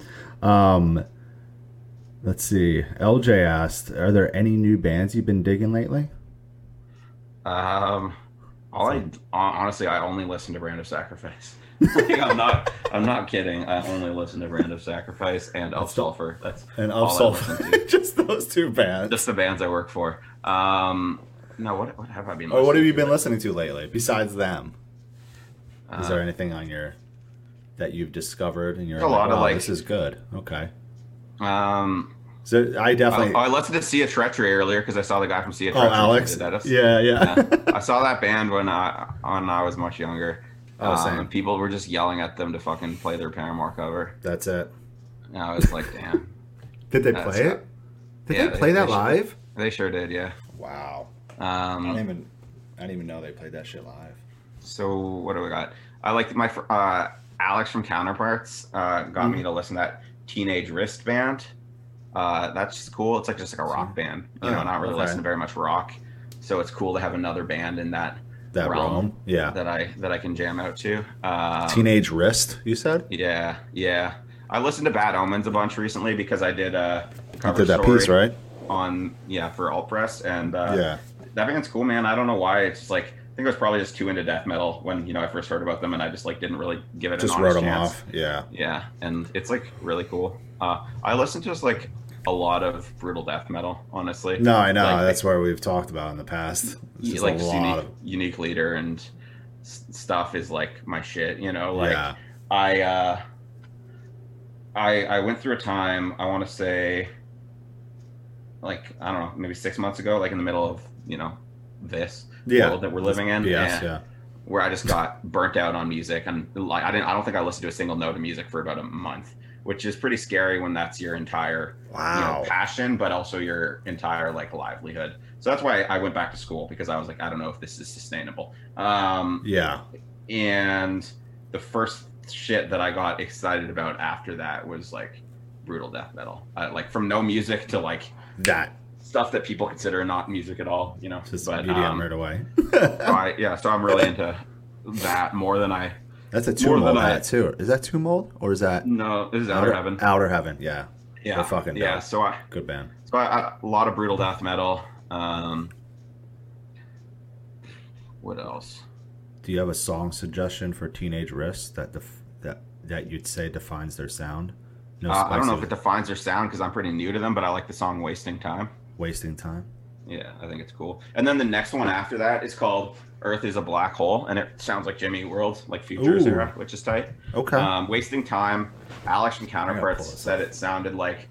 Yeah. um, Let's see. L J asked, are there any new bands you've been digging lately? Um. All I honestly, I only listen to Brand of Sacrifice. Like, I'm not, I'm not kidding. I only listen to Brand of Sacrifice and Ov Sulfur. That's and Ov Sulfur. Just those two bands. Just the bands I work for. Um, no, what what have I been? Or what have you been listening to lately besides them? Is uh, there anything on your that you've discovered and you're like, lot wow, of like this is good? Okay. Um. So I definitely. I, I listened to Sea of Treachery earlier because I saw the guy from Sea of Treachery. Oh, Alex. Yeah, yeah. yeah. I saw that band when I when I was much younger. Oh, um, and people were just yelling at them to fucking play their Paramore cover. That's it. And I was like, damn. Did they play it? Did yeah, they play they, that they live? Sure, they sure did. Yeah. Wow. Um, I don't even. I didn't even know they played that shit live. So what do we got? I like my uh, Alex from Counterparts uh, got mm. me to listen to that Teenage Wrist band. Uh, that's just cool. It's like just like a rock band, you oh, know, not really okay. listen to very much rock. So it's cool to have another band in that that realm, realm. Yeah. that I that I can jam out to. Um, Teenage Wrist, you said? Yeah, yeah. I listened to Bad Omens a bunch recently because I did a cover you did that story piece, right? on yeah for Alt Press, and uh, yeah, that band's cool, man. I don't know why. It's just like I think I was probably just too into death metal when you know I first heard about them, and I just like didn't really give it just an honest wrote them chance. off. Yeah, yeah, and it's like really cool. Uh, I listen to just like. a lot of brutal death metal, honestly. No, I know. Like, that's where we've talked about in the past. Just like a just lot unique, of... unique leader and s- stuff is like my shit, you know, like yeah. I, uh, I, I went through a time, I want to say like, I don't know, maybe six months ago, like in the middle of, you know, this yeah. world that we're living in. Yes, yeah. Where I just got burnt out on music. And like, I didn't, I don't think I listened to a single note of music for about a month. Which is pretty scary when that's your entire wow. you know, passion, but also your entire like livelihood. So that's why I went back to school because I was like, I don't know if this is sustainable. Um, yeah. And the first shit that I got excited about after that was like brutal death metal, uh, like from no music to like that stuff that people consider not music at all. You know, just but, um, right away. so I, yeah, so I'm really into that more than I. That's a Tomb Mold hat too. Is that Tomb Mold or is that no? This is Outer, Outer Heaven. Outer Heaven, yeah, yeah, They're fucking yeah. Dope. So I good band. So I, I, a lot of brutal death metal. Um, what else? Do you have a song suggestion for Teenage Wrist that def- that that you'd say defines their sound? No, uh, I don't know if it defines their sound because I'm pretty new to them, but I like the song "Wasting Time." Wasting time. Yeah, I think it's cool. And then the next one after that is called Earth is a Black Hole, and it sounds like Jimmy World, like Futures Ooh. Era, which is tight. Okay. Um, Wasting Time, Alex from Counterparts said it sounded like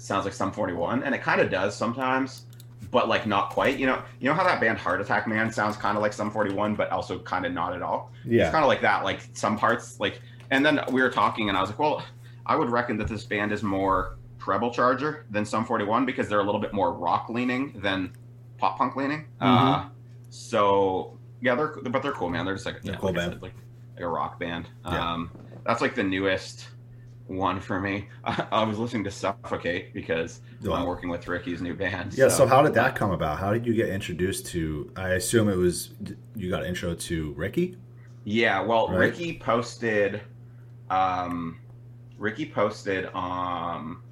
it sounds like Sum forty-one, and it kind of does sometimes, but like not quite. You know, you know how that band Heart Attack Man sounds kind of like Sum forty-one, but also kind of not at all. Yeah, it's kind of like that. Like some parts, like, and then we were talking, and I was like, well, I would reckon that this band is more treble charger than Sum forty-one because they're a little bit more rock leaning than pop punk leaning. Mm-hmm. Uh, so yeah, they're but they're cool, man. They're just like, they're yeah, cool like band, said, like, like a rock band. Yeah. Um, that's like the newest one for me. I, I was listening to Suffocate because wow. I'm working with Ricky's new band. Yeah. So. so how did that come about? How did you get introduced to? I assume it was you got intro to Ricky. Yeah. Well, right? Ricky posted. Um, Ricky posted um,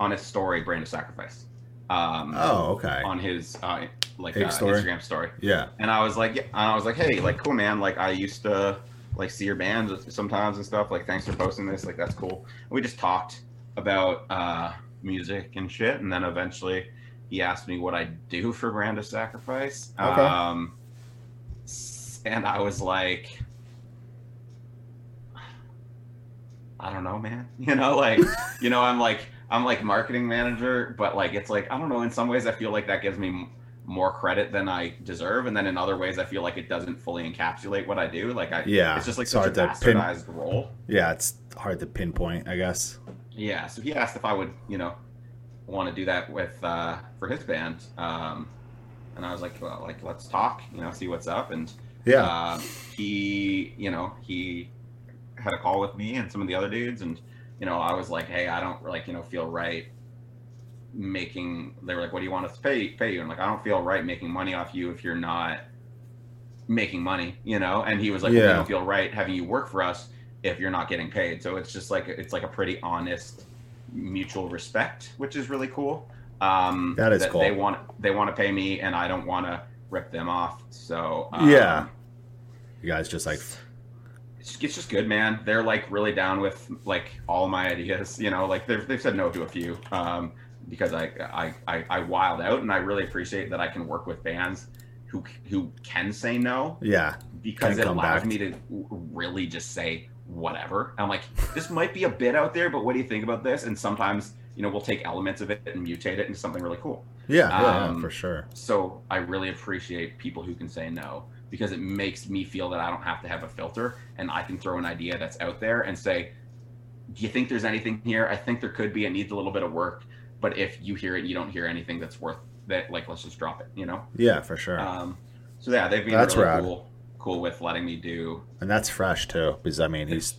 on his story, Brand of Sacrifice. Um, oh, okay. On his uh, like uh, story. Instagram story. Yeah. And I was like, yeah, and I was like, hey, like, cool, man. Like, I used to like see your band sometimes and stuff. Like, thanks for posting this. Like, that's cool. And we just talked about uh, music and shit, and then eventually he asked me what I do for Brand of Sacrifice. Okay. Um, and I was like, I don't know, man. You know, like, you know, I'm like, I'm like marketing manager, but like, it's like, I don't know. In some ways I feel like that gives me m- more credit than I deserve. And then in other ways, I feel like it doesn't fully encapsulate what I do. Like I, yeah, it's just like it's such hard a bastardized pin- role. Yeah. It's hard to pinpoint, I guess. Yeah. So he asked if I would, you know, want to do that with, uh, for his band. Um, and I was like, well, like, let's talk, you know, see what's up. And yeah, uh, he, you know, he, had a call with me and some of the other dudes, and you know I was like, hey, I don't like you know feel right making. They were like, what do you want us to pay pay you? And I'm like, I don't feel right making money off you if you're not making money, you know. And he was like, yeah. well, I don't feel right having you work for us if you're not getting paid. So it's just like it's like a pretty honest mutual respect, which is really cool. Um, that is that cool. They want they want to pay me, and I don't want to rip them off. So um, yeah, you guys just like. It's just good, man. They're like really down with like all my ideas, you know, like they've, they've said no to a few um, because I, I, I, I wild out, and I really appreciate that I can work with bands who, who can say no. Yeah. Because it allows back. me to really just say whatever. I'm like, this might be a bit out there, but what do you think about this? And sometimes, you know, we'll take elements of it and mutate it into something really cool. Yeah, um, yeah for sure. So I really appreciate people who can say no, because it makes me feel that I don't have to have a filter, and I can throw an idea that's out there and say, do you think there's anything here? I think there could be, it needs a little bit of work, but if you hear it and you don't hear anything that's worth that, like, let's just drop it, you know? Yeah, for sure. Um, so yeah, they've been that's really rad. cool, cool with letting me do. And that's fresh too, because I mean, he's,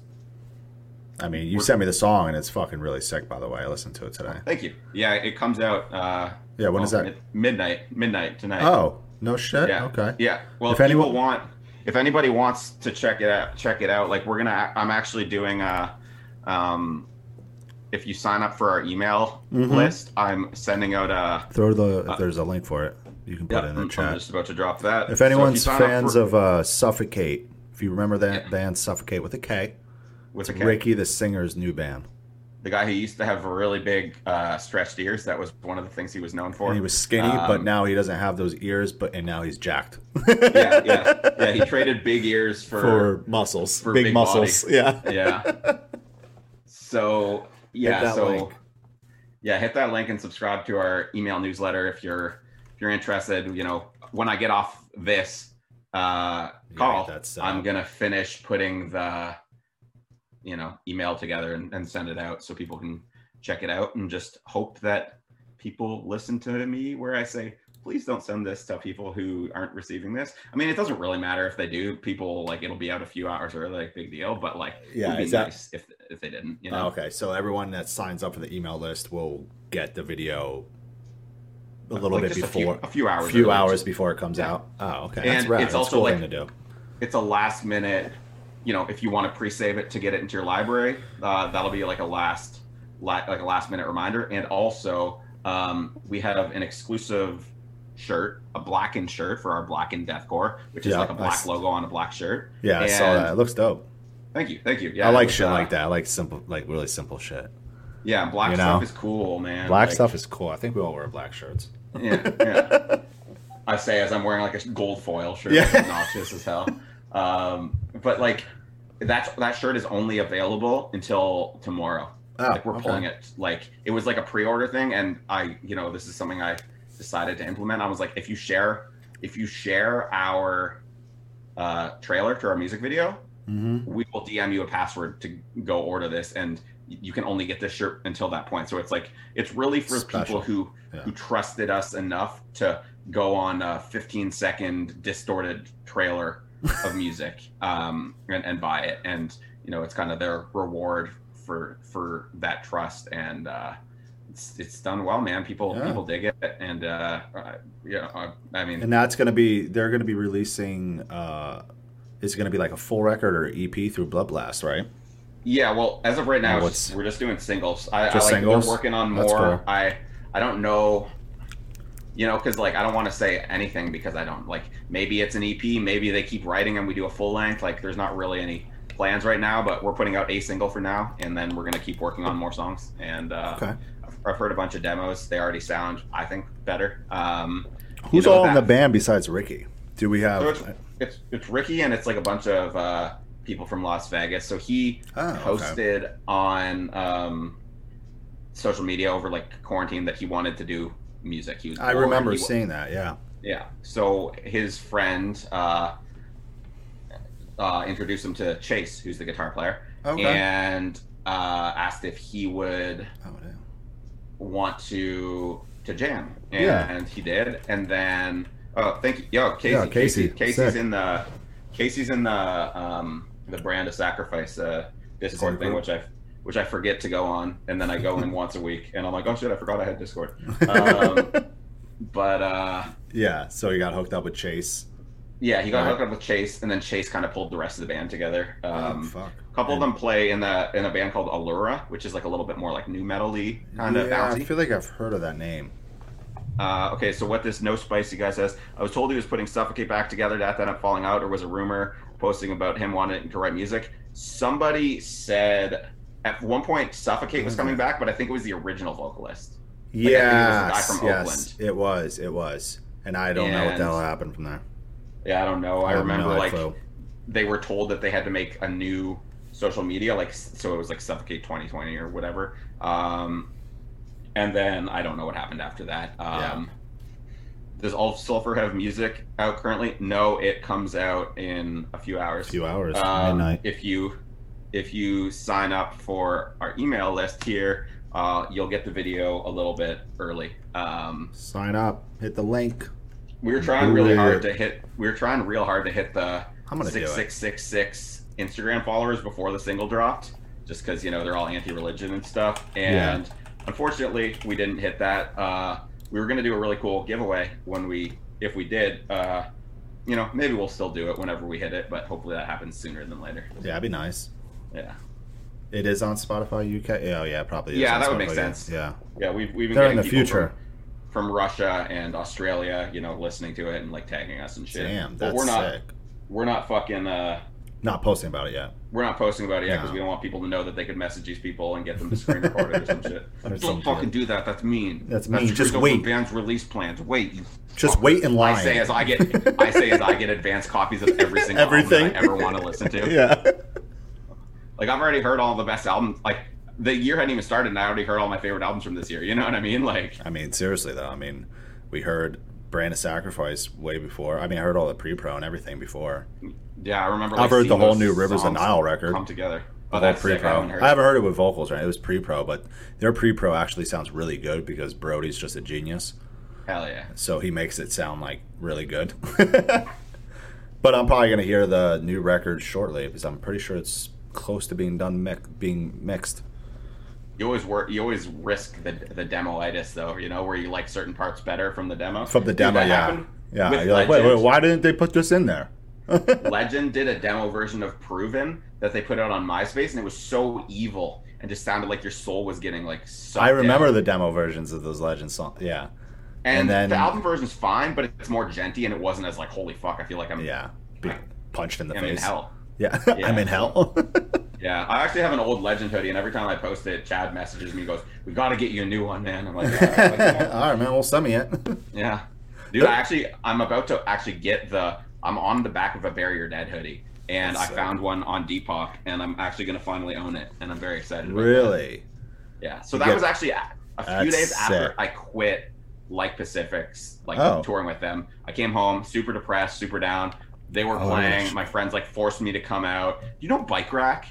I mean, you sent me the song and it's fucking really sick, by the way. I listened to it today. Thank you. Yeah. It comes out, uh, yeah. When well, is that? Mid- midnight, midnight tonight. Oh, no shit. Yeah. Okay. Yeah. Well, if anyone people want, if anybody wants to check it out, check it out. Like we're gonna, I'm actually doing a, um, if you sign up for our email mm-hmm. list, I'm sending out a. Throw the uh, if there's a link for it, you can put yeah, it in the I'm, chat. I'm just about to drop that. If anyone's so if fans for, of uh, Suffocate, if you remember that yeah. band Suffocate with a K, with it's a K. Ricky the singer's new band. The guy who used to have really big uh, stretched ears. That was one of the things he was known for. And he was skinny, um, but now he doesn't have those ears, but and now he's jacked. yeah, yeah. Yeah, he traded big ears for... For muscles. For big, big muscles, body. yeah. Yeah. So, yeah, so... Link. Yeah, hit that link and subscribe to our email newsletter if you're if you're interested. You know, when I get off this uh, call, yeah, that's, uh, I'm going to finish putting the... you know, email together and, and send it out so people can check it out, and just hope that people listen to me where I say, please don't send this to people who aren't receiving this. I mean, it doesn't really matter if they do. People, like, it'll be out a few hours early, like, big deal, but, like, yeah, it'd be that... nice if, if they didn't, you know? Oh, okay, so everyone that signs up for the email list will get the video a little like bit before. A few, a few hours. A few hours just... before it comes yeah. out. Oh, okay. And that's right. It's that's also, cool like, thing to do. It's a last-minute... you know, if you want to pre-save it to get it into your library, uh, that'll be like a last, like a last minute reminder. And also, um, we have an exclusive shirt, a blackened shirt for our blackened deathcore, which is yeah, like a black I, logo on a black shirt. Yeah, and I saw that. It looks dope. Thank you, thank you. Yeah, I like was, shit uh, like that. I like simple, like really simple shit. Yeah, black you stuff know? is cool, man. Black like, stuff is cool. I think we all wear black shirts. Yeah, yeah. I say as I'm wearing like a gold foil shirt. Yeah. It's obnoxious as hell. Um, but like that's that shirt is only available until tomorrow. Oh, like we're okay. pulling it. Like it was like a pre-order thing, and I, you know, this is something I decided to implement. I was like, if you share, if you share our uh, trailer to our music video, mm-hmm. we will D M you a password to go order this, and you can only get this shirt until that point. So it's like, it's really for Special. people who yeah. who trusted us enough to go on a fifteen second distorted trailer of music um, and, and buy it. And, you know, it's kind of their reward for for that trust. And uh, it's it's done well, man. People yeah. people dig it. And, uh, yeah, I, I mean. And that's going to be, they're going to be releasing, uh, it's going to be like a full record or E P through Bloodblast, right? Yeah, well, as of right now, oh, it's just, we're just doing singles. I, just I like singles? They're working on more. Cool. I I don't know, you know, because like I don't want to say anything because I don't like. Maybe it's an E P. Maybe they keep writing and we do a full length. Like, there's not really any plans right now, but we're putting out a single for now, and then we're gonna keep working on more songs. And uh, okay. I've, I've heard a bunch of demos. They already sound, I think, better. Um, Who's you know, all that, in the band besides Ricky? Do we have? So it's, it's it's Ricky, and it's like a bunch of. Uh, people from Las Vegas. So he oh, posted okay. on um, social media over like quarantine that he wanted to do music. He was I remember he, seeing that. Yeah. Yeah. So his friend uh, uh, introduced him to Chase, who's the guitar player, okay. and uh, asked if he would oh, want to, to jam. And, yeah. and he did. And then, oh, thank you. Yo, Casey, yeah, Casey. Casey Casey's sick. in the, Casey's in the, um, the Brand of Sacrifice uh, Discord thing, which I which I forget to go on, and then I go in once a week, and I'm like, oh shit, I forgot I had Discord. Um, but uh, yeah, so he got hooked up with Chase. Yeah, he got right. hooked up with Chase, and then Chase kind of pulled the rest of the band together. Um, oh, fuck. A couple Man. of them play in the in a band called Allura, which is like a little bit more like new metal-y kind yeah, of bouncy. I feel like I've heard of that name. Uh, okay, so what this No Spicy guy says, I was told he was putting Suffocate back together, that ended up falling out, or was a rumor posting about him wanting to write music. Somebody said at one point Suffocate was coming back, but I think it was the original vocalist. Like, yeah, it was the guy from yes, Oakland. It was, it was, and I don't and, know what that'll happen from there. Yeah, I don't know. I, I remember no like clue. They were told that they had to make a new social media, like so it was like Suffocate twenty twenty or whatever. Um, And then I don't know what happened after that. Um, yeah. Does Ov Sulfur have music out currently? No, it comes out in a few hours. A few hours, um, midnight. If you if you sign up for our email list here, uh, you'll get the video a little bit early. Um, sign up, hit the link. We were trying Ooh. really hard to hit. We were trying real hard to hit the six six six six Instagram followers before the single dropped, just because you know they're all anti-religion and stuff. And yeah. unfortunately, we didn't hit that. Uh, we were going to do a really cool giveaway when we, if we did, uh, you know, maybe we'll still do it whenever we hit it, but hopefully that happens sooner than later. Yeah, that'd be nice. Yeah. It is on Spotify U K? Oh, yeah, probably is. Yeah, that Spotify would make sense. Yeah. Yeah, we've, we've been They're getting in the people future. From, from Russia and Australia, you know, listening to it and, like, tagging us and shit. Damn, that's but we're not, sick. We're not fucking... Uh, Not posting about it yet. We're not posting about it yet because no. we don't want people to know that they could message these people and get them to screen record it or some shit. Or don't fucking shit. do that. That's mean. That's mean. That's just wait. Band's release plans. Wait. You just fuckers. wait and lie. I say as I get, I say as I get advanced copies of every single Everything. album that I ever want to listen to. Yeah. Like I've already heard all the best albums. Like the year hadn't even started, and I already heard all my favorite albums from this year. You know what I mean? Like. I mean, seriously though. I mean, we heard Brand of Sacrifice way before. I mean, I heard all the pre-pro and everything before. Yeah, I remember. Like, I've heard the whole new Rivers and Nile record come together. Oh, that's pre-pro. I haven't, heard I haven't heard it with vocals, right? It was pre-pro, but their pre-pro actually sounds really good because Brody's just a genius. Hell yeah! So he makes it sound like really good. But I'm probably gonna hear the new record shortly because I'm pretty sure it's close to being done, mi- being mixed. You always work. You always risk the the demoitis, though. You know where you like certain parts better from the demo. From the demo, yeah, yeah. You're Legend. like, wait, wait, why didn't they put this in there? Legend did a demo version of Proven that they put out on MySpace, and it was so evil and just sounded like your soul was getting like sucked. I remember in. the demo versions of those Legend songs, yeah. And, and then the album version's fine, but it's more genty, and it wasn't as like, holy fuck, I feel like I'm yeah being punched in the I'm face. I'm in hell. Yeah, yeah. I'm in hell. Yeah, I actually have an old Legend hoodie, and every time I post it, Chad messages me and goes, "We got to get you a new one, man." I'm like, "All right, man, All right, man we'll send me it." Yeah, dude. I actually, I'm about to actually get the. I'm on the back of a Bury Your Dead hoodie, and That's I sick. found one on Depop, and I'm actually going to finally own it, and I'm very excited about it. Really? That. Yeah. So you that was actually a, a few days sick. after I quit Like Pacific's, like oh. touring with them. I came home super depressed, super down. They were oh, playing. Gosh. My friends like forced me to come out. Do you know Bike Rack?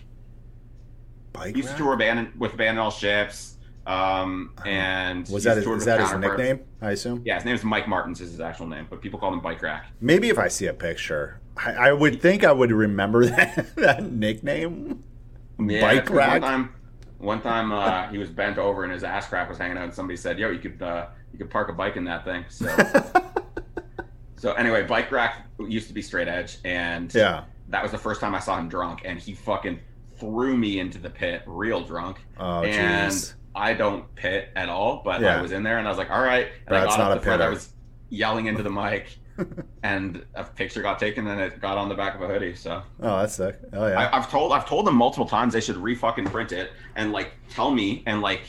Bike used Rack? To tour band, with Abandon All Ships. Um, and was that, his, is that his nickname, I assume? Yeah, his name is Mike Martins is his actual name, but people call him Bike Rack. Maybe if I see a picture, I, I would think I would remember that, that nickname. Yeah, Bike Rack. One time, one time uh, he was bent over and his ass crack was hanging out, and somebody said, "Yo, you could uh, you could park a bike in that thing." So, so anyway, Bike Rack used to be straight edge, and yeah, that was the first time I saw him drunk, and he fucking threw me into the pit, real drunk. Oh, and geez. I don't pit at all, but yeah. I was in there and I was like, all right. And Brad's I got not up the front, I was yelling into the mic and a picture got taken and it got on the back of a hoodie. So oh, that's sick. Oh yeah. I, I've told I've told them multiple times they should re-fucking print it and like tell me, and like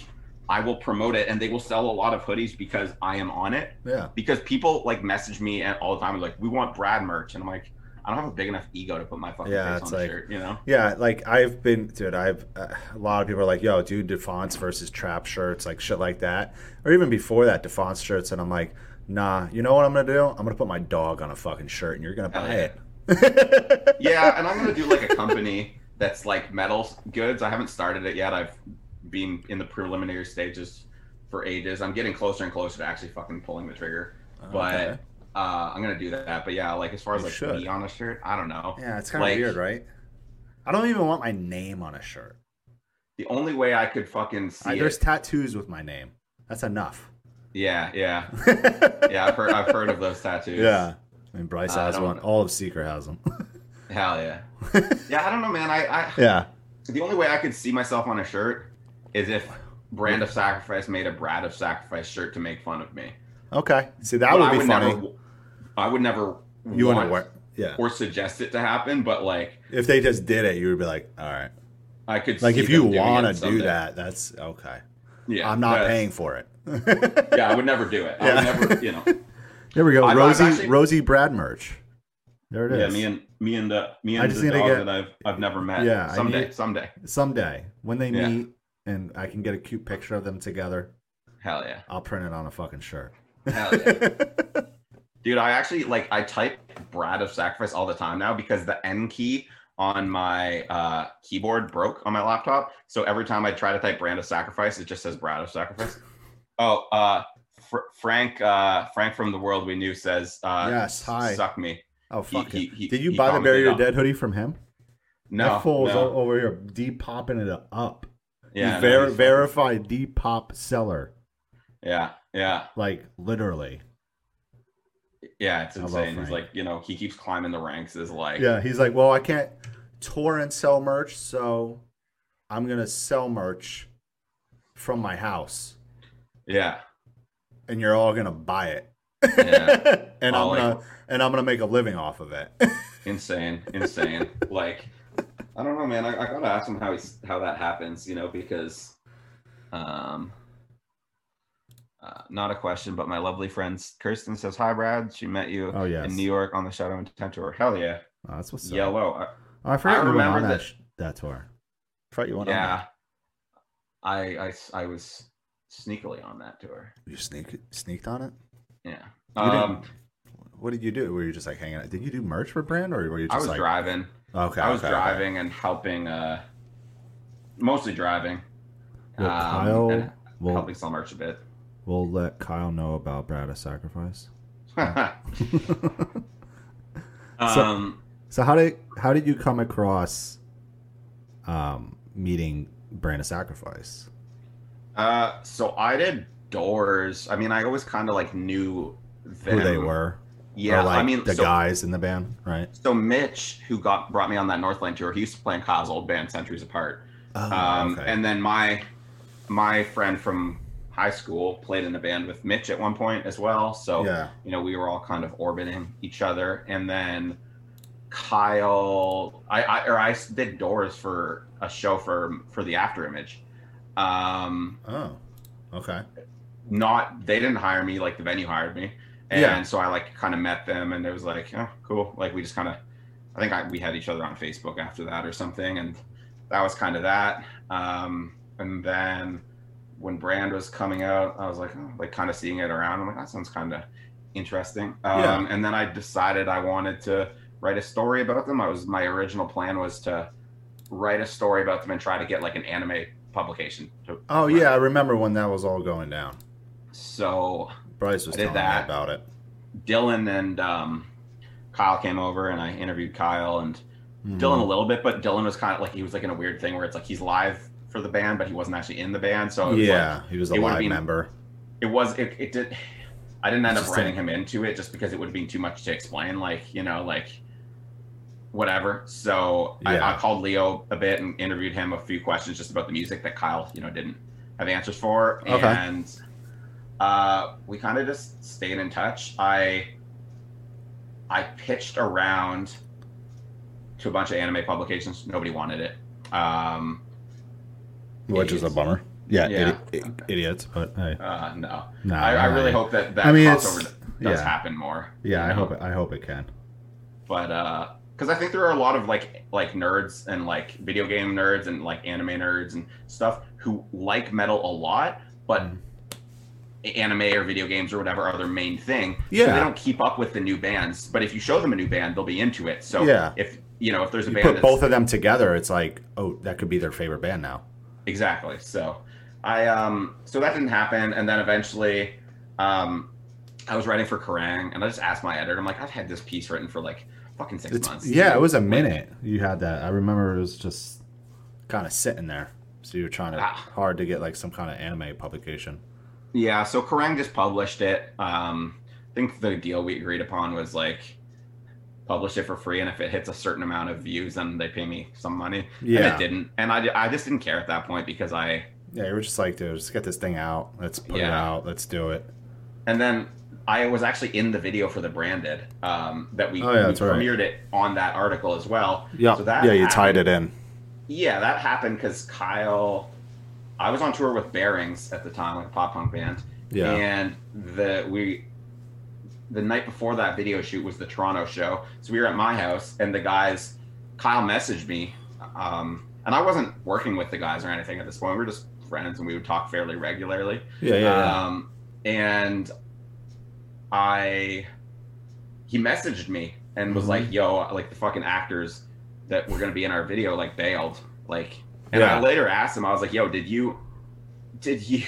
I will promote it and they will sell a lot of hoodies because I am on it. Yeah. Because people like message me all the time like, we want Brad merch, and I'm like, I don't have a big enough ego to put my fucking yeah, face on the like, shirt, you know? Yeah, like, I've been, dude, I've, uh, a lot of people are like, yo, dude, DeFonts versus Trap shirts, like, shit like that. Or even before that, DeFonts shirts, and I'm like, nah, you know what I'm going to do? I'm going to put my dog on a fucking shirt, and you're going to buy yeah. it. Yeah, and I'm going to do, like, a company that's, like, metal goods. I haven't started it yet. I've been in the preliminary stages for ages. I'm getting closer and closer to actually fucking pulling the trigger. Okay. But... Uh, I'm gonna do that, but yeah, like as far as you like should. me on a shirt, I don't know. Yeah, it's kind of like, weird, right? I don't even want my name on a shirt. The only way I could fucking see I, there's it, tattoos with my name. That's enough. Yeah, yeah, yeah. I've heard, I've heard of those tattoos. Yeah, I mean Bryce uh, has one. All of Seeker has them. Hell yeah. Yeah, I don't know, man. I, I yeah. The only way I could see myself on a shirt is if Brand of Sacrifice made a Brad of Sacrifice shirt to make fun of me. Okay, see that well, would be would funny. Never, I would never you want wear, yeah. or suggest it to happen, but like... If they just did it, you would be like, all right. I could Like, see if you want to do that, that's okay. Yeah, I'm not paying for it. Yeah, I would never do it. I yeah. would never, you know. There we go. I've, Rosie I've actually, Rosie Brad merch. There it is. Yeah, me and me and, uh, me and the dog get, that I've, I've never met. Yeah, someday, need, someday. Someday. When they yeah. meet and I can get a cute picture of them together. Hell yeah. I'll print it on a fucking shirt. Hell yeah. Dude, I actually, like, I type Brad of Sacrifice all the time now because the N key on my uh, keyboard broke on my laptop. So every time I try to type Brand of Sacrifice, it just says Brad of Sacrifice. Oh, uh, Fr- Frank uh, Frank from The World We Knew says, uh, yes, hi. Suck me. Oh, fuck he, it. He, he, Did you buy the Bury Your Dead hoodie from him? No. That fool's no. over here de-popping it up. Yeah. Ver- no, verified de-pop seller. Yeah, yeah. Like, literally. Yeah, it's insane. He's like, you know, he keeps climbing the ranks. Is like, yeah, he's like, well, I can't tour and sell merch, so I'm gonna sell merch from my house. Yeah, and you're all gonna buy it. Yeah, and all I'm like, gonna and I'm gonna make a living off of it. Insane, insane. Like, I don't know, man. I, I gotta ask him how he's how that happens, you know, because, um. Uh, not a question, but my lovely friend Kirsten says, hi, Brad. She met you oh, yes. in New York on the Shadow and Intent tour. Hell yeah. Oh, that's what's up. Yellow. I, oh, I forgot I you remember went on that, that, that tour. I forgot you went yeah, on that. Yeah. I, I, I was sneakily on that tour. You sneak, sneaked on it? Yeah. Um, what did you do? Were you just like hanging out? Did you do merch for Brand? Or were you just I was like... driving. Okay. I was okay, driving okay. and helping, uh, mostly driving. Well, um, Kyle, and well, helping sell merch a bit. We'll let Kyle know about Brad of Sacrifice. um, so, so how did how did you come across um, meeting Brand of Sacrifice? Uh, so I did Doors. I mean, I always kind of like knew them. Who they were. Yeah, like I mean the so, guys in the band, right? So Mitch, who got brought me on that Northlane tour, he used to play in Kyle's old band, Centuries Apart. Oh, um, okay. And then my my friend from high school played in a band with Mitch at one point as well, so yeah. you know, we were all kind of orbiting each other. And then Kyle, I, I or I did Doors for a show for for the After Image. Um, oh, okay. Not they didn't hire me, like the venue hired me, and yeah. so I like kind of met them, and it was like, oh, cool. Like we just kind of, I think I, we had each other on Facebook after that or something, and that was kind of that. Um, and then when Brand was coming out, I was like, oh, like kind of seeing it around. I'm like, that sounds kind of interesting. Um, yeah. And then I decided I wanted to write a story about them. I was my original plan was to write a story about them and try to get like an anime publication. To oh write. yeah, I remember when that was all going down. So Bryce was I telling did that. me about it. Dylan and um, Kyle came over, and I interviewed Kyle and mm-hmm. Dylan a little bit, but Dylan was kind of like he was like in a weird thing where it's like he's live for the band, but he wasn't actually in the band. So it was yeah, like, he was a live been, member. It was it, it did. I didn't end up writing him into it just because it would have been too much to explain. Like you know like. Whatever. So yeah. I, I called Leo a bit and interviewed him a few questions just about the music that Kyle, you know, didn't have answers for. Okay. And uh, we kind of just stayed in touch. I I pitched around to a bunch of anime publications. Nobody wanted it, um, which idiots. is a bummer. Yeah, yeah. Idi- okay. idiots. But hey. uh, no, no, I, I really hope that that I mean, crossover does yeah. happen more. Yeah, I know? hope it, I hope it can. But. Uh, Because I think there are a lot of like like nerds and like video game nerds and like anime nerds and stuff who like metal a lot, but anime or video games or whatever are their main thing. Yeah. So they don't keep up with the new bands. But if you show them a new band, they'll be into it. So yeah. if you know if there's a you band put that's, both of them together, it's like, oh, that could be their favorite band now. Exactly. So I um so that didn't happen, and then eventually um I was writing for Kerrang, and I just asked my editor, I'm like, I've had this piece written for like fucking six it's, months. Yeah, it was a minute. Like, you had that. I remember it was just kind of sitting there. So you were trying to ah, hard to get like some kind of anime publication. Yeah. So Kerrang just published it. Um, I think the deal we agreed upon was like publish it for free, and if it hits a certain amount of views, then they pay me some money. Yeah. And it didn't, and I, I just didn't care at that point because I. Yeah, you were just like, dude, just get this thing out. Let's put yeah. it out. Let's do it. And then. I was actually in the video for the Branded um, that we, oh, yeah, we premiered right. it on that article as well. Yeah, so that yeah, you happened. tied it in. Yeah, that happened because Kyle, I was on tour with Bearings at the time, like a pop punk band. Yeah, and the we, the night before that video shoot was the Toronto show, so we were at my house, and the guys, Kyle messaged me, um, and I wasn't working with the guys or anything at this point. We were just friends, and we would talk fairly regularly. Yeah, yeah, um, yeah. and. I, he messaged me and was mm-hmm. like, yo, like the fucking actors that were going to be in our video, like bailed. Like, and yeah. I later asked him, I was like, yo, did you, did you,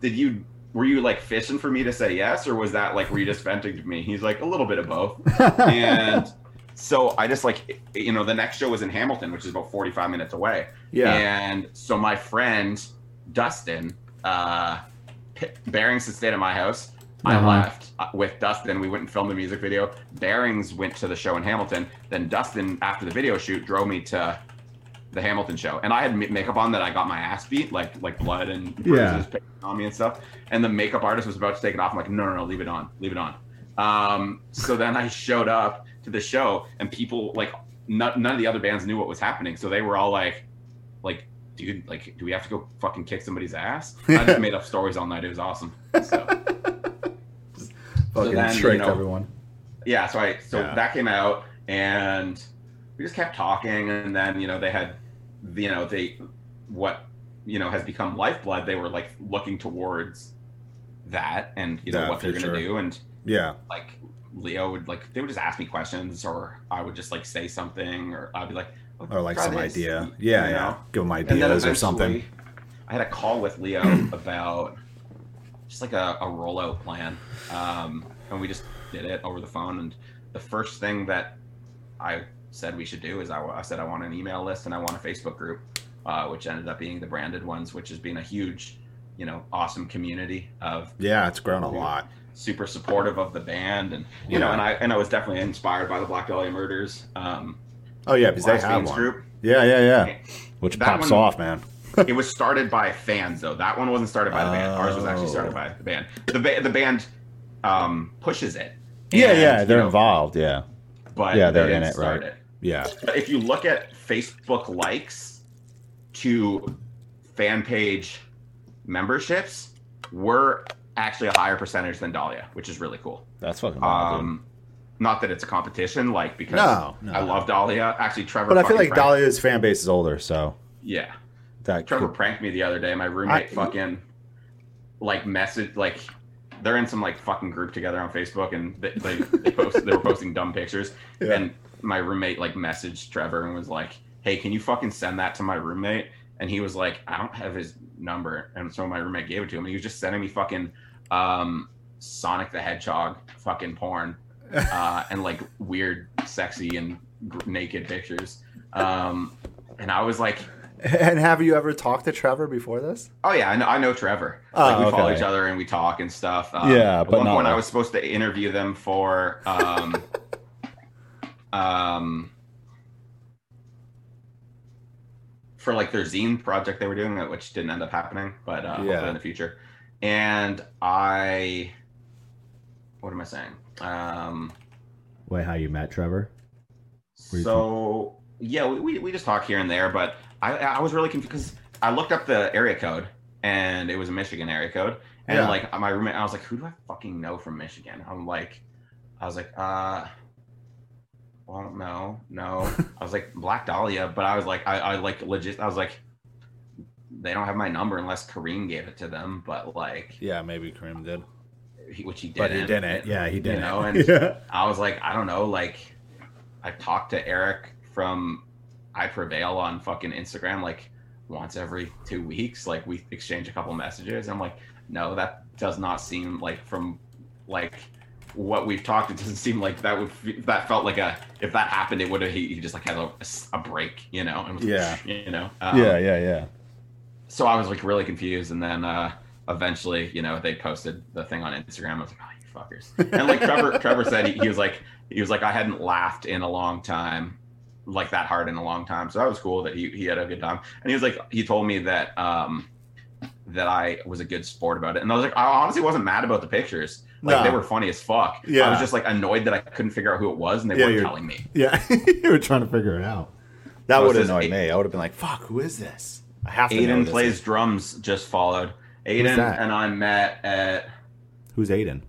did you, were you like fishing for me to say yes? Or was that like, were you just venting to me? He's like, a little bit of both. And so I just like, you know, the next show was in Hamilton, which is about forty-five minutes away. Yeah. And so my friend, Dustin, uh, Bearings had stayed at my house. I uh-huh. left with Dustin. We went and filmed the music video. Bearings went to the show in Hamilton. Then Dustin, after the video shoot, drove me to the Hamilton show. And I had makeup on that I got my ass beat, like like blood and bruises yeah. on me and stuff. And the makeup artist was about to take it off. I'm like, no, no, no, leave it on, leave it on. Um, so then I showed up to the show, and people like none, none of the other bands knew what was happening. So they were all like, like, dude, like, do we have to go fucking kick somebody's ass? I just made up stories all night. It was awesome. So. Fucking so then, tricked you know, everyone. Yeah, so I so yeah. that came out, and we just kept talking, and then you know they had, you know they, what, you know has become Lifeblood. They were like looking towards that, and you know that what they're future. gonna do, and yeah, like Leo would like they would just ask me questions, or I would just like say something, or I'd be like, oh, or like some this. idea, yeah, you yeah, know? give them ideas or something. I had a call with Leo about. Just like a, a rollout plan, um, and we just did it over the phone. And the first thing that I said we should do is I, I said I want an email list and I want a Facebook group, uh, which ended up being the Branded ones, which has been a huge, you know, awesome community of yeah, it's grown a lot. Super supportive of the band, and you yeah. know, and I and I was definitely inspired by the Black Dahlia Murders. Um, oh yeah, because they have one. Group. Yeah, yeah, yeah, and which pops one, off, man. It was started by fans, though. That one wasn't started by the band. Ours was actually started by the band. The, ba- the band um, pushes it. And, yeah, yeah, they're you know, involved, yeah. But yeah, they're they didn't in it, start right? It. Yeah. But if you look at Facebook likes to fan page memberships, we're actually a higher percentage than Dahlia, which is really cool. That's fucking wild, um, not that it's a competition, like because no, no, I love Dahlia. Actually, Trevor. But I feel like Frank. Dahlia's fan base is older, so yeah. That Trevor could... pranked me the other day. My roommate I, fucking like message, like they're in some like fucking group together on Facebook, and they they, they, post, they were posting dumb pictures. Yeah. And my roommate like messaged Trevor and was like, "Hey, can you fucking send that to my roommate?" And he was like, "I don't have his number." And so my roommate gave it to him. And he was just sending me fucking um, Sonic the Hedgehog fucking porn uh, and like weird, sexy and g- naked pictures. Um, and I was like, and have you ever talked to Trevor before this? Oh yeah, I know, I know Trevor. Oh, like we okay. follow each other and we talk and stuff. Um, yeah, but at one not point like... I was supposed to interview them for um, um, for like their zine project they were doing, which didn't end up happening, but uh, yeah. hopefully in the future. And I, what am I saying? Um, Wait, how you met Trevor? Were so yeah, we we just talk here and there, but. I, I was really confused because I looked up the area code and it was a Michigan area code, and yeah. like my roommate, I was like, "Who do I fucking know from Michigan?" I'm like, I was like, uh, well, no, no. I was like Black Dahlia, but I was like, I, I like legit. I was like, they don't have my number unless Kareem gave it to them, but like, yeah, maybe Kareem did, he, which he didn't. But he didn't. And, yeah, he didn't. You know, and yeah. I was like, I don't know. Like, I talked to Eric from. I prevail on fucking Instagram like once every two weeks. Like we exchange a couple messages. I'm like, no, that does not seem like from like what we've talked. It doesn't seem like that would that felt like a if that happened, it would have he, he just like had a, a break, you know? And was, yeah, you know. Um, yeah, yeah, yeah. So I was like really confused, and then uh, eventually, you know, they posted the thing on Instagram. I was like, oh, you fuckers. And like Trevor, Trevor said he, he was like he was like I hadn't laughed in a long time. Like that hard in a long time, so that was cool that he, he had a good time. And he was like, he told me that um that I was a good sport about it, and I was like, I honestly wasn't mad about the pictures. Like no. They were funny as fuck. Yeah, I was just like annoyed that I couldn't figure out who it was, and they yeah, weren't telling me. Yeah, you were trying to figure it out. That so would have annoyed me. I would have been like, fuck, who is this? I have to. Aiden plays is. drums. Just followed Aiden, and I met at. Who's Aiden?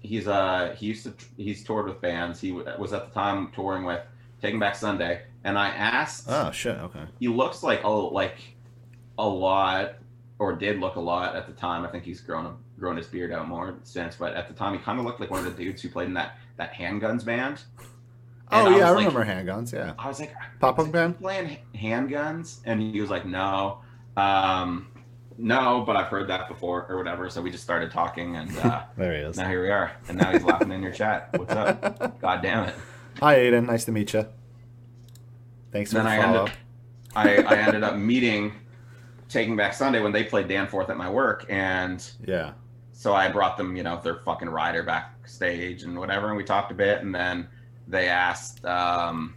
He's uh he used to he's toured with bands. He was at the time touring with. Taking Back Sunday, and I asked. Oh shit! Okay. He looks like a like a lot, or did look a lot at the time. I think he's grown grown his beard out more since, but at the time he kind of looked like one of the dudes who played in that that Handguns band. And oh I yeah, I remember like, Handguns. Yeah. I was like, pop up band playing Handguns, and he was like, no, um, no, but I've heard that before or whatever. So we just started talking, and uh, there he is. Now here we are, and now he's laughing in your chat. What's up? God damn it. Hi, Aiden. Nice to meet you. Thanks for then the I follow. Ended, I, I ended up meeting Taking Back Sunday when they played Danforth at my work, and yeah. So I brought them, you know, their fucking rider backstage and whatever, and we talked a bit, and then they asked, um,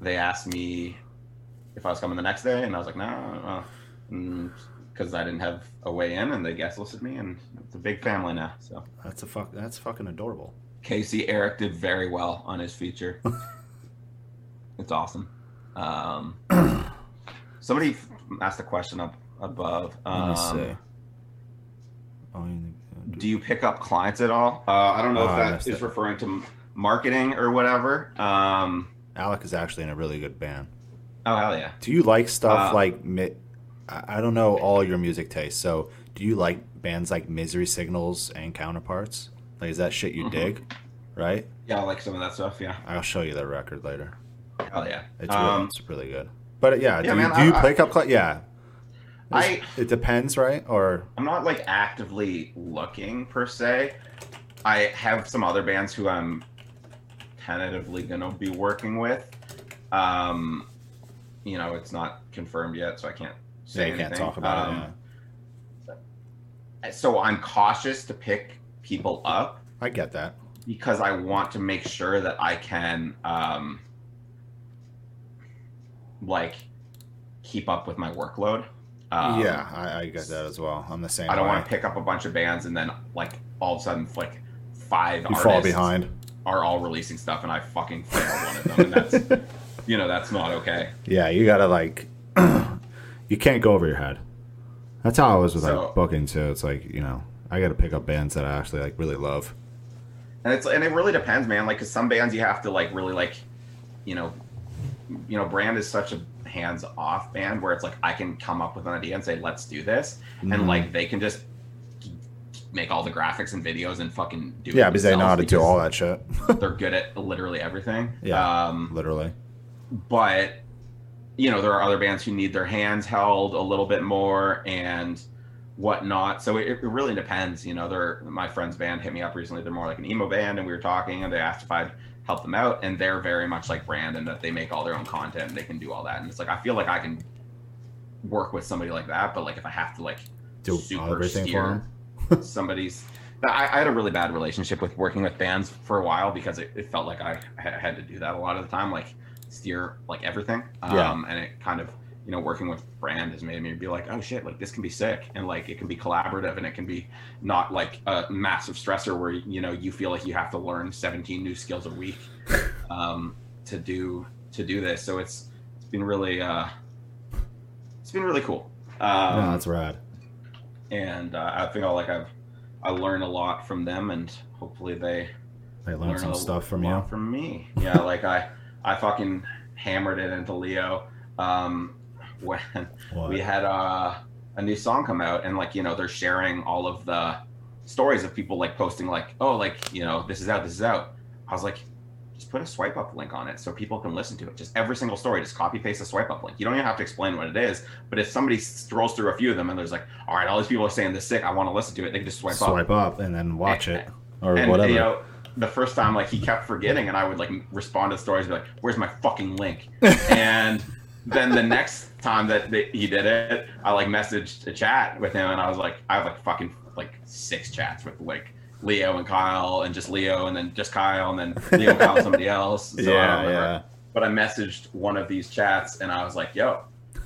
they asked me if I was coming the next day, and I was like, no, no, because I didn't have a way in, and they guest listed me, and it's a big family now. So that's a fuck. That's fucking adorable. Casey Eric did very well on his feature. It's awesome. Um, somebody asked a question up above. Um, do you pick up clients at all? Uh, I don't know oh, if that is it. referring to marketing or whatever. Um, Alec is actually in a really good band. Oh, hell yeah. Do you like stuff um, like... Mi- I don't know all your music tastes, so do you like bands like Misery Signals and Counterparts? Like, is that shit you mm-hmm. dig, right? Yeah, I like some of that stuff, yeah. I'll show you the record later. Hell yeah. It's, um, really, it's really good. But yeah, yeah do, man, you, do you I, pick I, up... Cl- yeah. I, it depends, right? Or I'm not, like, actively looking, per se. I have some other bands who I'm tentatively going to be working with. Um, you know, it's not confirmed yet, so I can't say yeah, you anything. can't talk about um, it, yeah. So I'm cautious to pick... people up. I get that. Because I want to make sure that I can um like keep up with my workload. Um, yeah, I, I get that as well. I'm the same. I don't way. want to pick up a bunch of bands and then like all of a sudden like five you artists fall behind. Are all releasing stuff and I fucking fail one of them, and that's you know, that's not okay. Yeah, you gotta like you can't go over your head. That's how I was with so, like booking too. It's like, you know, I got to pick up bands that I actually like really love. And it's, and it really depends, man. Like, cause some bands you have to like, really like, you know, you know, Brand is such a hands-off band where it's like I can come up with an idea and say, let's do this. Mm-hmm. And like they can just make all the graphics and videos and fucking do yeah, it. Yeah, because they know how to do all that shit. They're good at literally everything. Yeah, um, literally. But, you know, there are other bands who need their hands held a little bit more and whatnot. So it, it really depends. You know, they're, my friend's band hit me up recently. They're more like an emo band, and we were talking, and they asked if I'd help them out. And they're very much like Brand, and that they make all their own content and they can do all that. And it's like, I feel like I can work with somebody like that. But like, if I have to like do super steer somebody's, I, I had a really bad relationship with working with bands for a while because it, it felt like I had to do that a lot of the time. Like, steer like everything um yeah. And it kind of, you know, working with Brand has made me be like, oh shit, like this can be sick, and like it can be collaborative, and it can be not like a massive stressor where, you know, you feel like you have to learn seventeen new skills a week um to do to do this. So it's it's been really uh it's been really cool. Um no, that's rad. And uh, I think I'll like I've I learn a lot from them, and hopefully they they learn, learn some stuff from you from me yeah like I I fucking hammered it into Leo um, when what? we had uh, a new song come out, and like, you know, they're sharing all of the stories of people like posting like, oh, like, you know, this is out, this is out. I was like, just put a swipe up link on it so people can listen to it. Just every single story, just copy paste a swipe up link. You don't even have to explain what it is, but if somebody strolls through a few of them and there's like, all right, all these people are saying this sick, I want to listen to it, they can just swipe, swipe up. Swipe up and then watch and, it or and, whatever. You know, the first time, like, he kept forgetting, and I would like respond to stories and be like, where's my fucking link? And then the next time that they, he did it, I like messaged a chat with him, and I was like, I have like fucking like six chats with like Leo and Kyle, and just Leo, and then just Kyle, and then Leo and Kyle and somebody else. So yeah, I don't remember. Yeah. But I messaged one of these chats, and I was like, yo,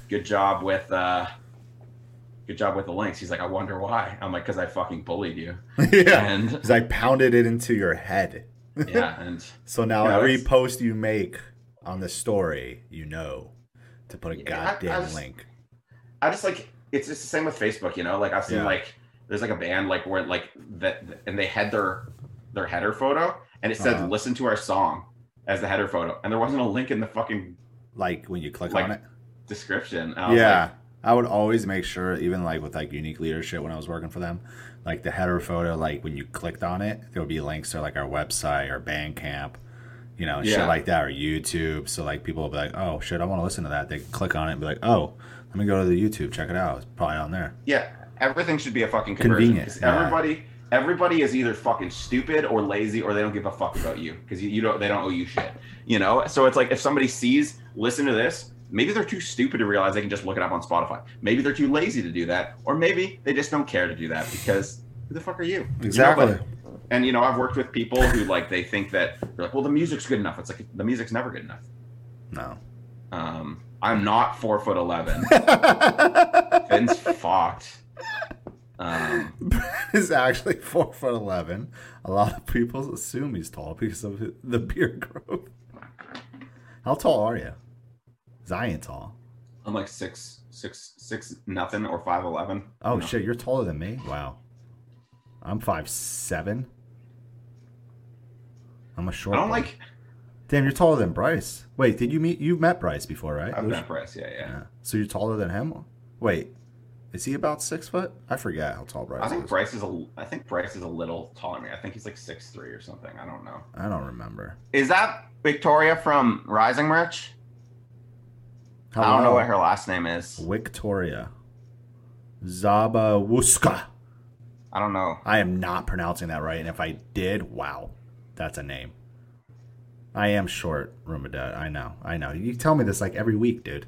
good job with uh good job with the links. He's like, I wonder why. I'm like, because I fucking bullied you. Yeah. And because I pounded it into your head. Yeah. And so now, you know, every it's... post you make on the story, you know, to put a yeah, goddamn I, I just, link. I just like, it's just the same with Facebook, you know? Like, I've seen yeah. like, there's like a band like where like that, and they had their, their header photo, and it said, uh-huh. listen to our song as the header photo. And there wasn't a link in the fucking, like, when you click like, on it, description. I yeah. Like, I would always make sure, even like with like Unique Leadership when I was working for them, like the header photo, like when you clicked on it, there would be links to like our website or Bandcamp, you know, yeah. shit like that, or YouTube. So like people would be like, oh shit, I want to listen to that. They click on it and be like, oh, let me go to the YouTube, check it out. It's probably on there. Yeah, everything should be a fucking conversion. Convenient. Yeah. Everybody, everybody is either fucking stupid or lazy, or they don't give a fuck about you because you, you don't, they don't owe you shit, you know? So it's like, if somebody sees, listen to this, maybe they're too stupid to realize they can just look it up on Spotify. Maybe they're too lazy to do that. Or maybe they just don't care to do that because who the fuck are you? Exactly. You know, but, and, you know, I've worked with people who, like, they think that, they're like, well, the music's good enough. It's like, the music's never good enough. No. Um, I'm not four foot eleven. Finn's fucked. Um, is actually four foot eleven. A lot of people assume he's tall because of the beard growth. How tall are you? Zion tall. I'm like six, six, six, nothing, or five eleven. Oh no. Shit, you're taller than me. Wow, I'm five seven. I'm a short. I don't boy. Like. Damn, you're taller than Bryce. Wait, did you meet? You've met Bryce before, right? I've was... met Bryce. Yeah, yeah, yeah. So you're taller than him. Wait, is he about six foot? I forget how tall Bryce is. I think is. Bryce is a. I think Bryce is a little taller than me. I think he's like six three or something. I don't know. I don't remember. Is that Victoria from Rising Merch? Hello. I don't know what her last name is. Victoria Zabawuska. I don't know. I am not pronouncing that right. And if I did, wow, that's a name. I am short, Rumadad. I know. I know. You tell me this like every week, dude.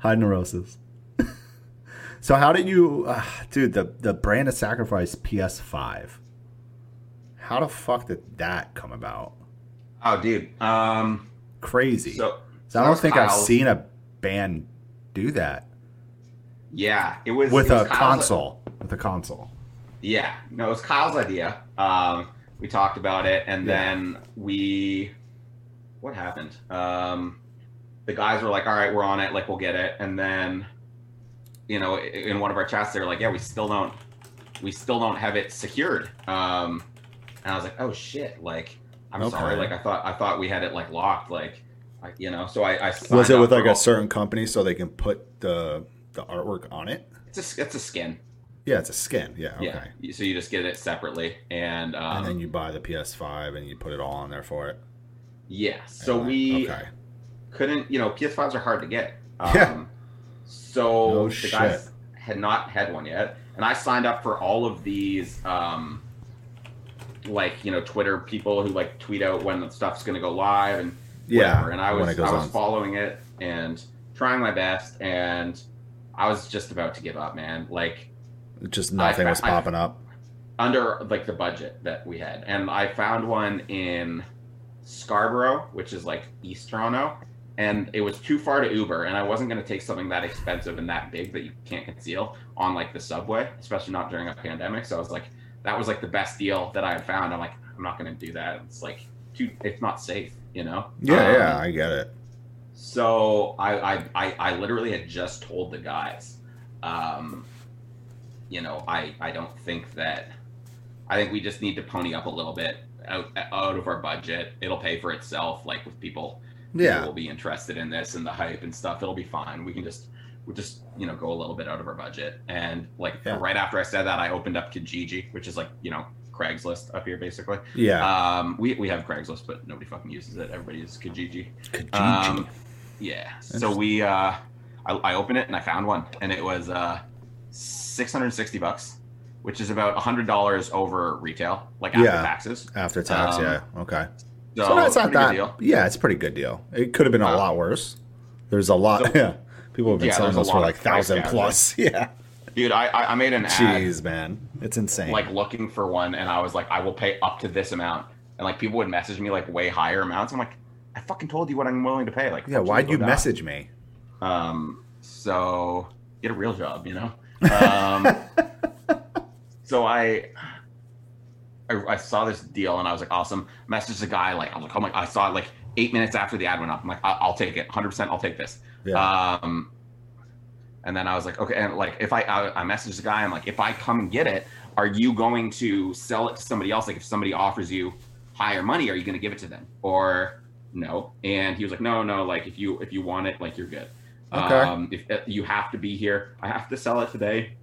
High neurosis. So how did you, uh, dude, the, the Brand of Sacrifice P S five. How the fuck did that come about? Oh, dude. Um, Crazy. So, So I don't think Kyle's, I've seen a band do that. Yeah, it was with it was a Kyle's console. A, with a console. Yeah, no, it was Kyle's idea. Um, we talked about it, and yeah. then we, what happened? Um, the guys were like, "All right, we're on it. Like, we'll get it." And then, you know, in one of our chats, they were like, "Yeah, we still don't, we still don't have it secured." Um, and I was like, "Oh shit!" Like, I'm okay. sorry. Like, I thought, I thought we had it like locked. Like. you know, so I, I was it with like a certain company so they can put the the artwork on it? It's a, it's a skin. Yeah, it's a skin. Yeah, okay. Yeah. So you just get it separately, and um, and then you buy the P S five and you put it all on there for it. Yeah. So like, we okay. couldn't, you know, P S fives are hard to get. Um, yeah. So no the shit. guys had not had one yet, and I signed up for all of these, um, like you know, Twitter people who like tweet out when the stuff's going to go live and yeah, whatever. And I was I was on. following it and trying my best, and I was just about to give up, man. Like. Just nothing I, was popping I, up under like the budget that we had, and I found one in Scarborough, which is like East Toronto, and it was too far to Uber, and I wasn't going to take something that expensive and that big that you can't conceal on like the subway, especially not during a pandemic. So I was like, that was like the best deal that I had found. I'm like, I'm not going to do that. It's like too, it's not safe, you know? Yeah, um, yeah, I get it. So I, I, I, I literally had just told the guys, um. you know, I, I don't think that, I think we just need to pony up a little bit out, out of our budget. It'll pay for itself. Like with people yeah. who will be interested in this and the hype and stuff, it'll be fine. We can just, we'll just, you know, go a little bit out of our budget. And like yeah. right after I said that, I opened up Kijiji, which is like, you know, Craigslist up here basically. Yeah. Um, we, we have Craigslist, but nobody fucking uses it. Everybody uses Kijiji. Kijiji. Um, yeah. So we, uh, I, I opened it and I found one, and it was, uh, six hundred sixty bucks, which is about one hundred dollars over retail, like after yeah, taxes. After tax, um, yeah. Okay. So, so that's not that. Deal. Yeah, it's a pretty good deal. It could have been wow. a lot worse. There's a lot. So, yeah. People have been yeah, selling those for like one thousand plus. Yeah. Dude, I, I made an ad. Jeez, man. It's insane. Like looking for one, and I was like, I will pay up to this amount. And like people would message me like way higher amounts. I'm like, I fucking told you what I'm willing to pay. Like, yeah, why'd you, you message me? Um, so get a real job, you know? um so I, I I saw this deal and I was like, awesome. Messaged the guy, like, I'm like, oh my, I saw it like eight minutes after the ad went up. I'm like, I- I'll take it, one hundred percent I'll take this. Yeah. Um, and then I was like, okay, and like if I, I I messaged the guy, I'm like, if I come and get it, are you going to sell it to somebody else? Like if somebody offers you higher money, are you going to give it to them or no? And he was like, no, no, like if you if you want it, like you're good. Okay. Um, if, if you have to be here, I have to sell it today,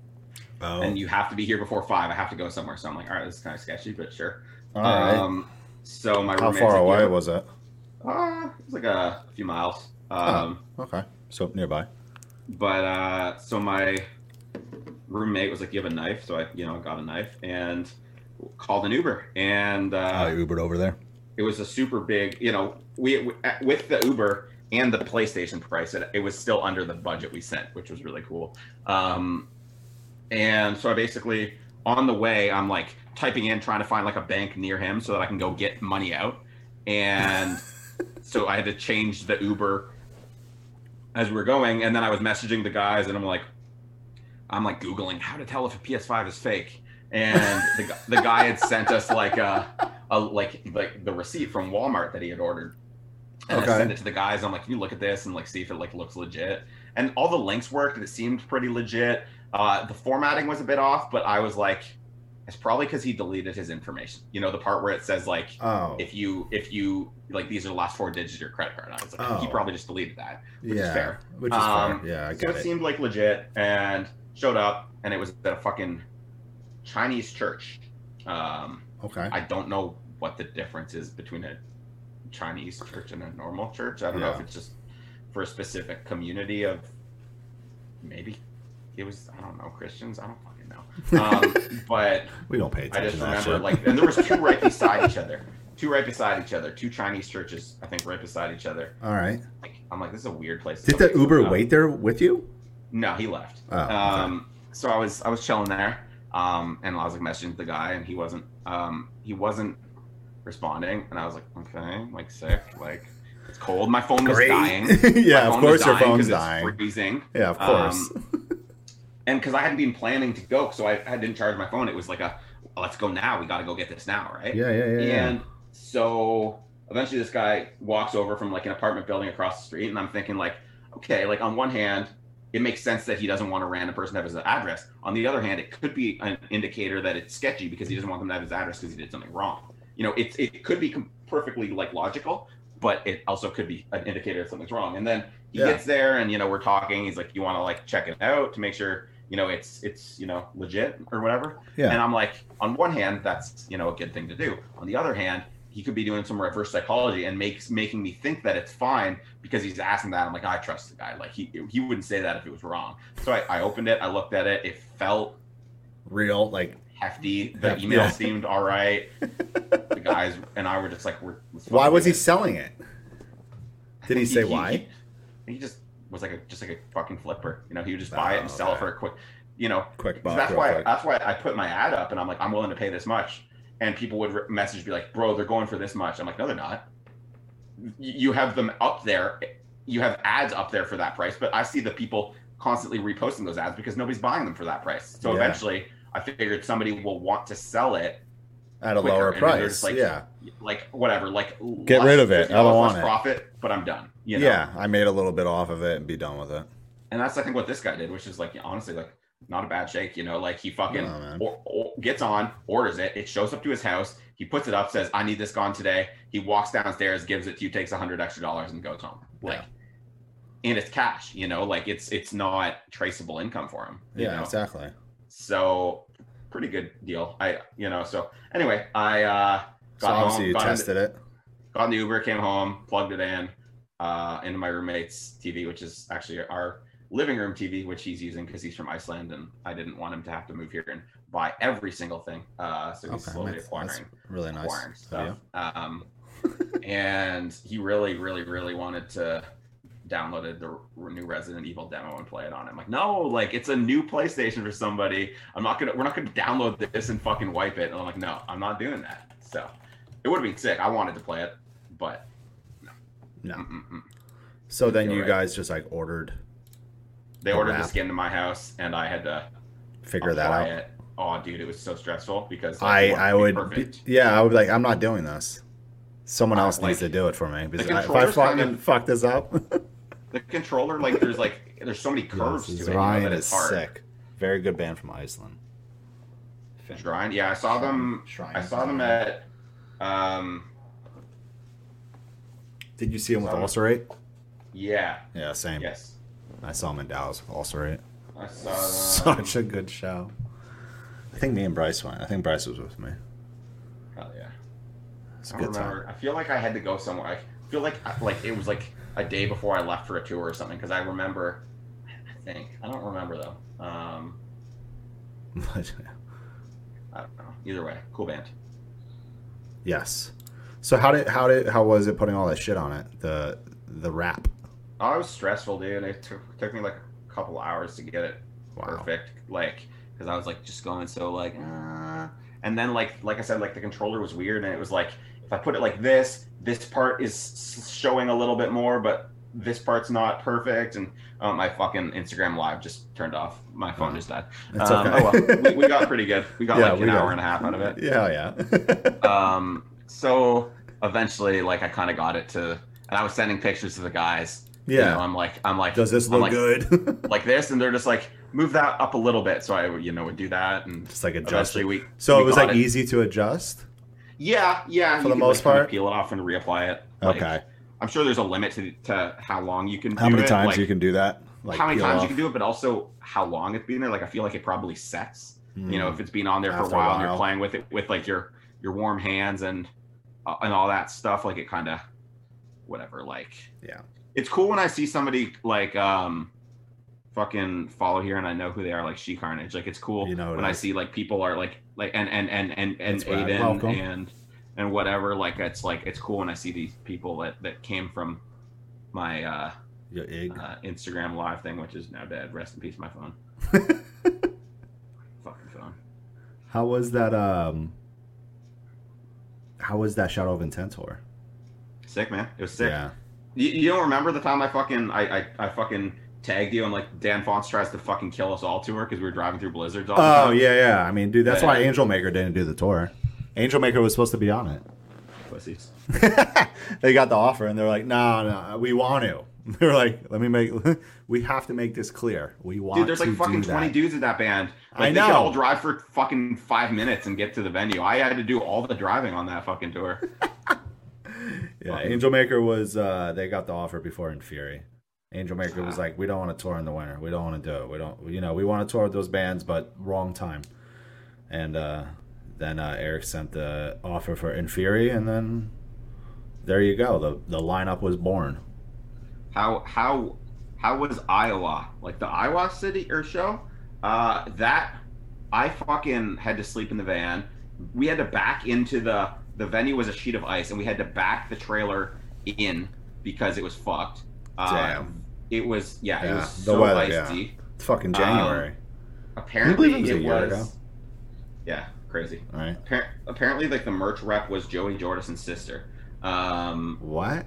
oh. and you have to be here before five. I have to go somewhere, so I'm like, all right, this is kind of sketchy, but sure. All um, right. So my how far away here, was it? Uh, it was like a, a few miles. Um, oh, okay, so nearby. But uh, so my roommate was like, "You have a knife," so I, you know, got a knife and called an Uber, and uh, oh, you Ubered over there. It was a super big, you know, we, we with the Uber. And the PlayStation price, it, it was still under the budget we sent, which was really cool. Um, and so I basically, on the way, I'm like typing in, trying to find like a bank near him so that I can go get money out. And so I had to change the Uber as we were going. And then I was messaging the guys, and I'm like, I'm like Googling how to tell if a P S five is fake. And the, the guy had sent us like a, a like like the receipt from Walmart that he had ordered. And okay. I sent it to the guys. I'm like, can you look at this and like see if it like looks legit? And all the links worked, and it seemed pretty legit. Uh, the formatting was a bit off, but I was like, it's probably because he deleted his information. You know, the part where it says like, oh. if you if you like these are the last four digits of your credit card. And I was like, oh. he probably just deleted that, which yeah. is fair. Which is um, fair. Yeah, I get it. So it seemed like legit, and showed up, and it was at a fucking Chinese church. Um, okay. I don't know what the difference is between a Chinese church and a normal church. I don't yeah. know if it's just for a specific community of maybe it was I don't know Christians. I don't fucking know. Um, but we don't pay attention. I just remember that like and there was two right beside each other, two right beside each other, two Chinese churches I think right beside each other. All right. Like, I'm like, this is a weird place. Did the Uber up. wait there with you? No, he left. Oh, um, okay. So I was I was chilling there, um, and I was like messaging the guy, and he wasn't um, he wasn't. responding, and I was like, okay, like sick, like it's cold. My phone was Great. dying. yeah, of course your phone's dying. It's freezing. Yeah, of course. Um, and because I hadn't been planning to go, so I, I didn't charge my phone. It was like a, well, let's go now. We got to go get this now, right? Yeah, yeah, yeah. And yeah. so eventually, this guy walks over from like an apartment building across the street, and I'm thinking like, okay, like on one hand, it makes sense that he doesn't want a random person to have his address. On the other hand, it could be an indicator that it's sketchy because he doesn't want them to have his address because he did something wrong. You know, it, it could be perfectly like logical, but it also could be an indicator that something's wrong. And then he yeah. gets there and, you know, we're talking, he's like, you want to like check it out to make sure, you know, it's, it's, you know, legit or whatever. Yeah. And I'm like, on one hand, that's, you know, a good thing to do. On the other hand, he could be doing some reverse psychology and makes making me think that it's fine because he's asking that. I'm like, I trust the guy. Like he, he wouldn't say that if it was wrong. So I, I opened it. I looked at it. It felt real, like hefty. The hefty. Email seemed all right. The guys and I were just like, we're, why was he selling it? Did he say he, why? He, he just was like a, just like a fucking flipper. You know, he would just buy oh, it and sell okay. it for a quick, you know, quick buck, so that's why, quick. that's why I put my ad up and I'm like, I'm willing to pay this much. And people would message me like, bro, they're going for this much. I'm like, no, they're not. You have them up there. You have ads up there for that price. But I see the people constantly reposting those ads because nobody's buying them for that price. So yeah. eventually I figured somebody will want to sell it at a quicker, lower price. Like, yeah. Like whatever, like get less, rid of it. I don't want it. Profit, but I'm done. You know? Yeah. I made a little bit off of it and be done with it. And that's, I think, what this guy did, which is like, honestly, like, not a bad shake, you know, like he fucking oh, or, or gets on, orders it, it shows up to his house, he puts it up, says, I need this gone today. He walks downstairs, gives it to you, takes a hundred extra dollars and goes home. Like, yeah. And it's cash, you know, like it's, it's not traceable income for him. You yeah, know? Exactly. So pretty good deal. I, you know, so anyway, I, uh, got so obviously home, you got tested into, it, got in the Uber, came home, plugged it in, uh, into my roommate's T V, which is actually our living room T V, which he's using because he's from Iceland and I didn't want him to have to move here and buy every single thing. Uh, so he's okay, slowly nice. acquiring, really nice. acquiring stuff. Um, and he really, really, really wanted to download the new Resident Evil demo and play it on. I'm like, no, like it's a new PlayStation for somebody. I'm not gonna, we're not gonna download this and fucking wipe it. And I'm like, no, I'm not doing that. So it would have been sick. I wanted to play it, but no. No. Mm-mm-mm. So then you right. guys just like ordered. They ordered the skin to my house, and I had to figure that out. It. Oh, dude, it was so stressful because like, I, I would, be, yeah, I would be like, I'm not doing this. Someone uh, else like, needs to do it for me because I, if I fucking kind of, fuck this up, the controller, like, there's like, there's so many curves yes, to it. Ryan you know, that it's is hard. Sick. Very good band from Iceland. Shrine, yeah, I saw them. Shrine. I saw them at. Um, Did you see them with Ulcerate? Yeah. Yeah. Same. Yes. I saw him in Dallas with Ulcerate. I saw them. Such a good show. I think me and Bryce went. I think Bryce was with me. Hell yeah. It's a good remember. time. I feel like I had to go somewhere. I feel like like it was like a day before I left for a tour or something because I remember, I think. I don't remember though. Um, I don't know. Either way, cool band. Yes. So how did how did how was it putting all that shit on it? The the rap. Oh, it was stressful, dude. It took, took me like a couple hours to get it wow. perfect, like, because I was like just going so like, uh... and then like like I said, like the controller was weird, and it was like if I put it like this, this part is showing a little bit more, but this part's not perfect, and um, my fucking Instagram Live just turned off. My phone just died. That's um, okay. Oh well, we, we got pretty good. We got yeah, like an hour it. and a half out of it. Yeah, yeah. um, so eventually, like I kind of got it to, and I was sending pictures to the guys. Yeah, you know, I'm like, I'm like, does this look like, good? like this, and they're just like, move that up a little bit. So I, you know, would do that, and just like adjust. We, so we it was like it. easy to adjust. Yeah, yeah. For the most like, part, kind of peel it off and reapply it. Like, okay. I'm sure there's a limit to, to how long you can. How do many it. times like, you can do that? Like, how many times off. you can do it, but also how long it's been there. Like I feel like it probably sets. Mm. You know, if it's been on there After for a while, a while and you're playing with it with like your your warm hands and uh, and all that stuff, like it kind of whatever. Like yeah. It's cool when I see somebody like um, fucking follow here and I know who they are, like She Carnage. Like it's cool you know when I is. see like people are like like and and and and and Aiden and and whatever. Like it's like it's cool when I see these people that, that came from my uh, Your uh, Instagram Live thing, which is now dead. Rest in peace, my phone. Fucking phone. How was that? Um, how was that Shadow of Intent tour? Sick, man. It was sick. Yeah. You don't remember the time I fucking I, I, I fucking tagged you and like Dan Fonts tries to fucking kill us all tour because we were driving through blizzards all the time? Oh yeah, yeah. I mean, dude, that's yeah. why Angel Maker didn't do the tour. Angel Maker was supposed to be on it. Pussies. They got the offer and they're like, no, no, we want to. They were like, let me make. We have to make this clear. We want. Dude, there's like to fucking twenty dudes in that band. Like, I know. They could all drive for fucking five minutes and get to the venue. I had to do all the driving on that fucking tour. Yeah, Angel Maker was, uh, they got the offer before In Fury. Angel Maker ah. was like, we don't want to tour in the winter. We don't want to do it. We don't, you know, we want to tour with those bands, but wrong time. And uh, then uh, Eric sent the offer for In Fury, and then there you go. The the lineup was born. How how how was Iowa? Like the Iowa city or show? Uh, that I fucking had to sleep in the van. We had to back into the the venue was a sheet of ice, and we had to back the trailer in because it was fucked. Damn. Um, it was yeah, yeah. It was the so weather, icy. Yeah. It's fucking January. Um, apparently it was, it was ago? Yeah, crazy. All right. Appar- apparently, like the merch rep was Joey Jordison's sister. Um, what?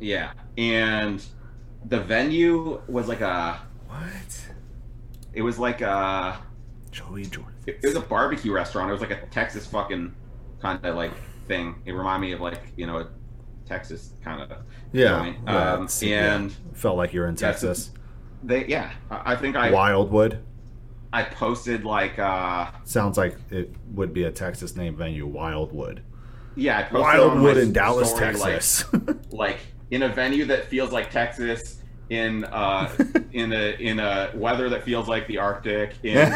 Yeah, and the venue was like a what? It was like a Joey Jordan. It, it was a barbecue restaurant. It was like a Texas fucking kind of like thing. It reminded me of like you know a Texas kind of yeah. Joint. yeah um, and yeah. Felt like you were in yeah, Texas. They yeah, I, I think I Wildwood. I posted like uh, sounds like it would be a Texas named venue, Wildwood. Yeah, I posted Wildwood in Dallas, story, Texas. Like, like in a venue that feels like Texas, in uh, in a in a weather that feels like the Arctic, in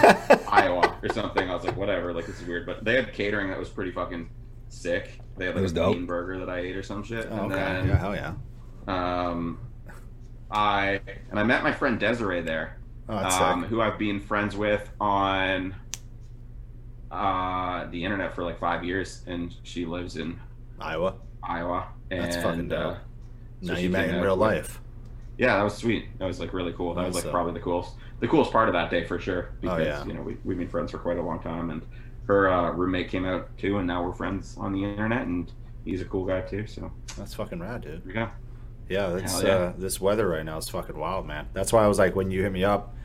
Iowa or something. I was like, whatever, like this is weird. But they had catering that was pretty fucking sick. They had like a dope. bean burger that I ate or some shit. Oh, and okay. Then, yeah, hell yeah. Um, I and I met my friend Desiree there, oh, um, who I've been friends with on. Uh, the internet for like five years, and she lives in Iowa. Iowa. And, that's fucking dope. Uh, so now you met in real life. Yeah, that was sweet. That was like really cool. That was like probably the coolest, the coolest part of that day for sure. Because oh, yeah. you know we we've been friends for quite a long time, and her uh, roommate came out too, and now we're friends on the internet, and he's a cool guy too. So that's fucking rad, dude. Yeah, yeah. That's yeah. Uh, this weather right now is fucking wild, man. That's why I was like, when you hit me up,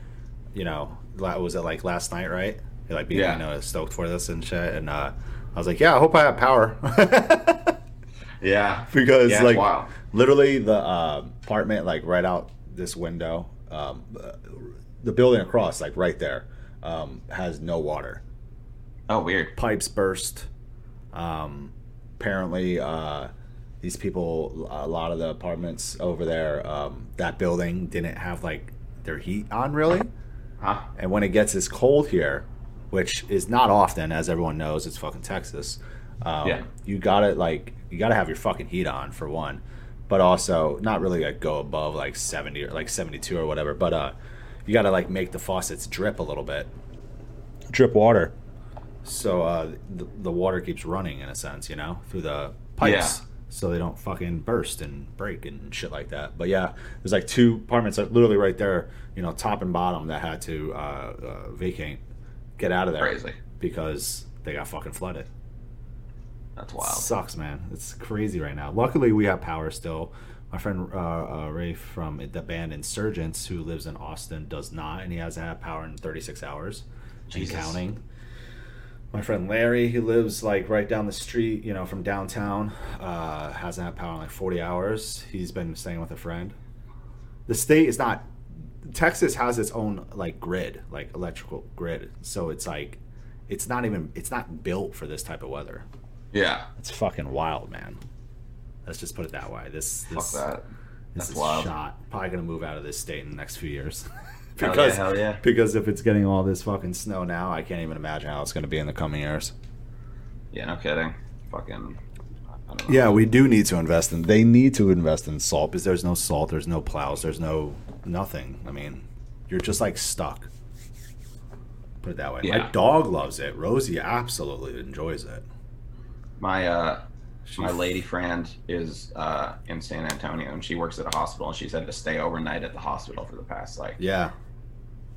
you know, was it like last night, right? You're like being, yeah. you know, stoked for this and shit, and uh, I was like, yeah, I hope I have power. yeah, because yeah, like wild. Literally the uh, apartment, like right out this window, um, the building across, like right there, um, has no water. Oh, weird. Pipes burst. Um, apparently, uh, these people, a lot of the apartments over there, um, that building didn't have like their heat on really, huh? And when it gets this cold here, which is not often, as everyone knows, it's fucking Texas. Um, yeah. You gotta like, you gotta have your fucking heat on for one, but also not really like go above like seventy or like seventy-two or whatever. But uh, you gotta like make the faucets drip a little bit, drip water, so uh, the, the water keeps running in a sense, you know, through the pipes, yeah. so they don't fucking burst and break and shit like that. But yeah, there's like two apartments like literally right there, you know, top and bottom, that had to uh, uh, vacate. Get out of there. Crazy. Because they got fucking flooded. That's wild. It sucks, man. It's crazy right now. Luckily, we have power still. My friend uh, uh, Ray from the band Insurgents, who lives in Austin, does not, and he hasn't had power in thirty-six hours. Jesus. And counting. My friend Larry, who lives like right down the street, you know, from downtown, uh, hasn't had power in like forty hours. He's been staying with a friend. The state is not... Texas has its own like grid, like electrical grid, so it's like it's not even it's not built for this type of weather. Yeah, it's fucking wild, man. Let's just put it that way. This this, Fuck that. That's this is wild. Shot probably gonna move out of this state in the next few years because hell yeah, hell yeah. because if it's getting all this fucking snow now, I can't even imagine how it's gonna be in the coming years. Yeah, no kidding. Fucking. I don't know. Yeah, we do need to invest in. They need to invest in salt because there's no salt, there's no plows, there's no. Nothing. I mean, you're just like stuck. Put it that way. Yeah. My dog loves it. Rosie absolutely enjoys it. My uh, She's... my lady friend is uh in San Antonio, and she works at a hospital, and she's had to stay overnight at the hospital for the past like yeah,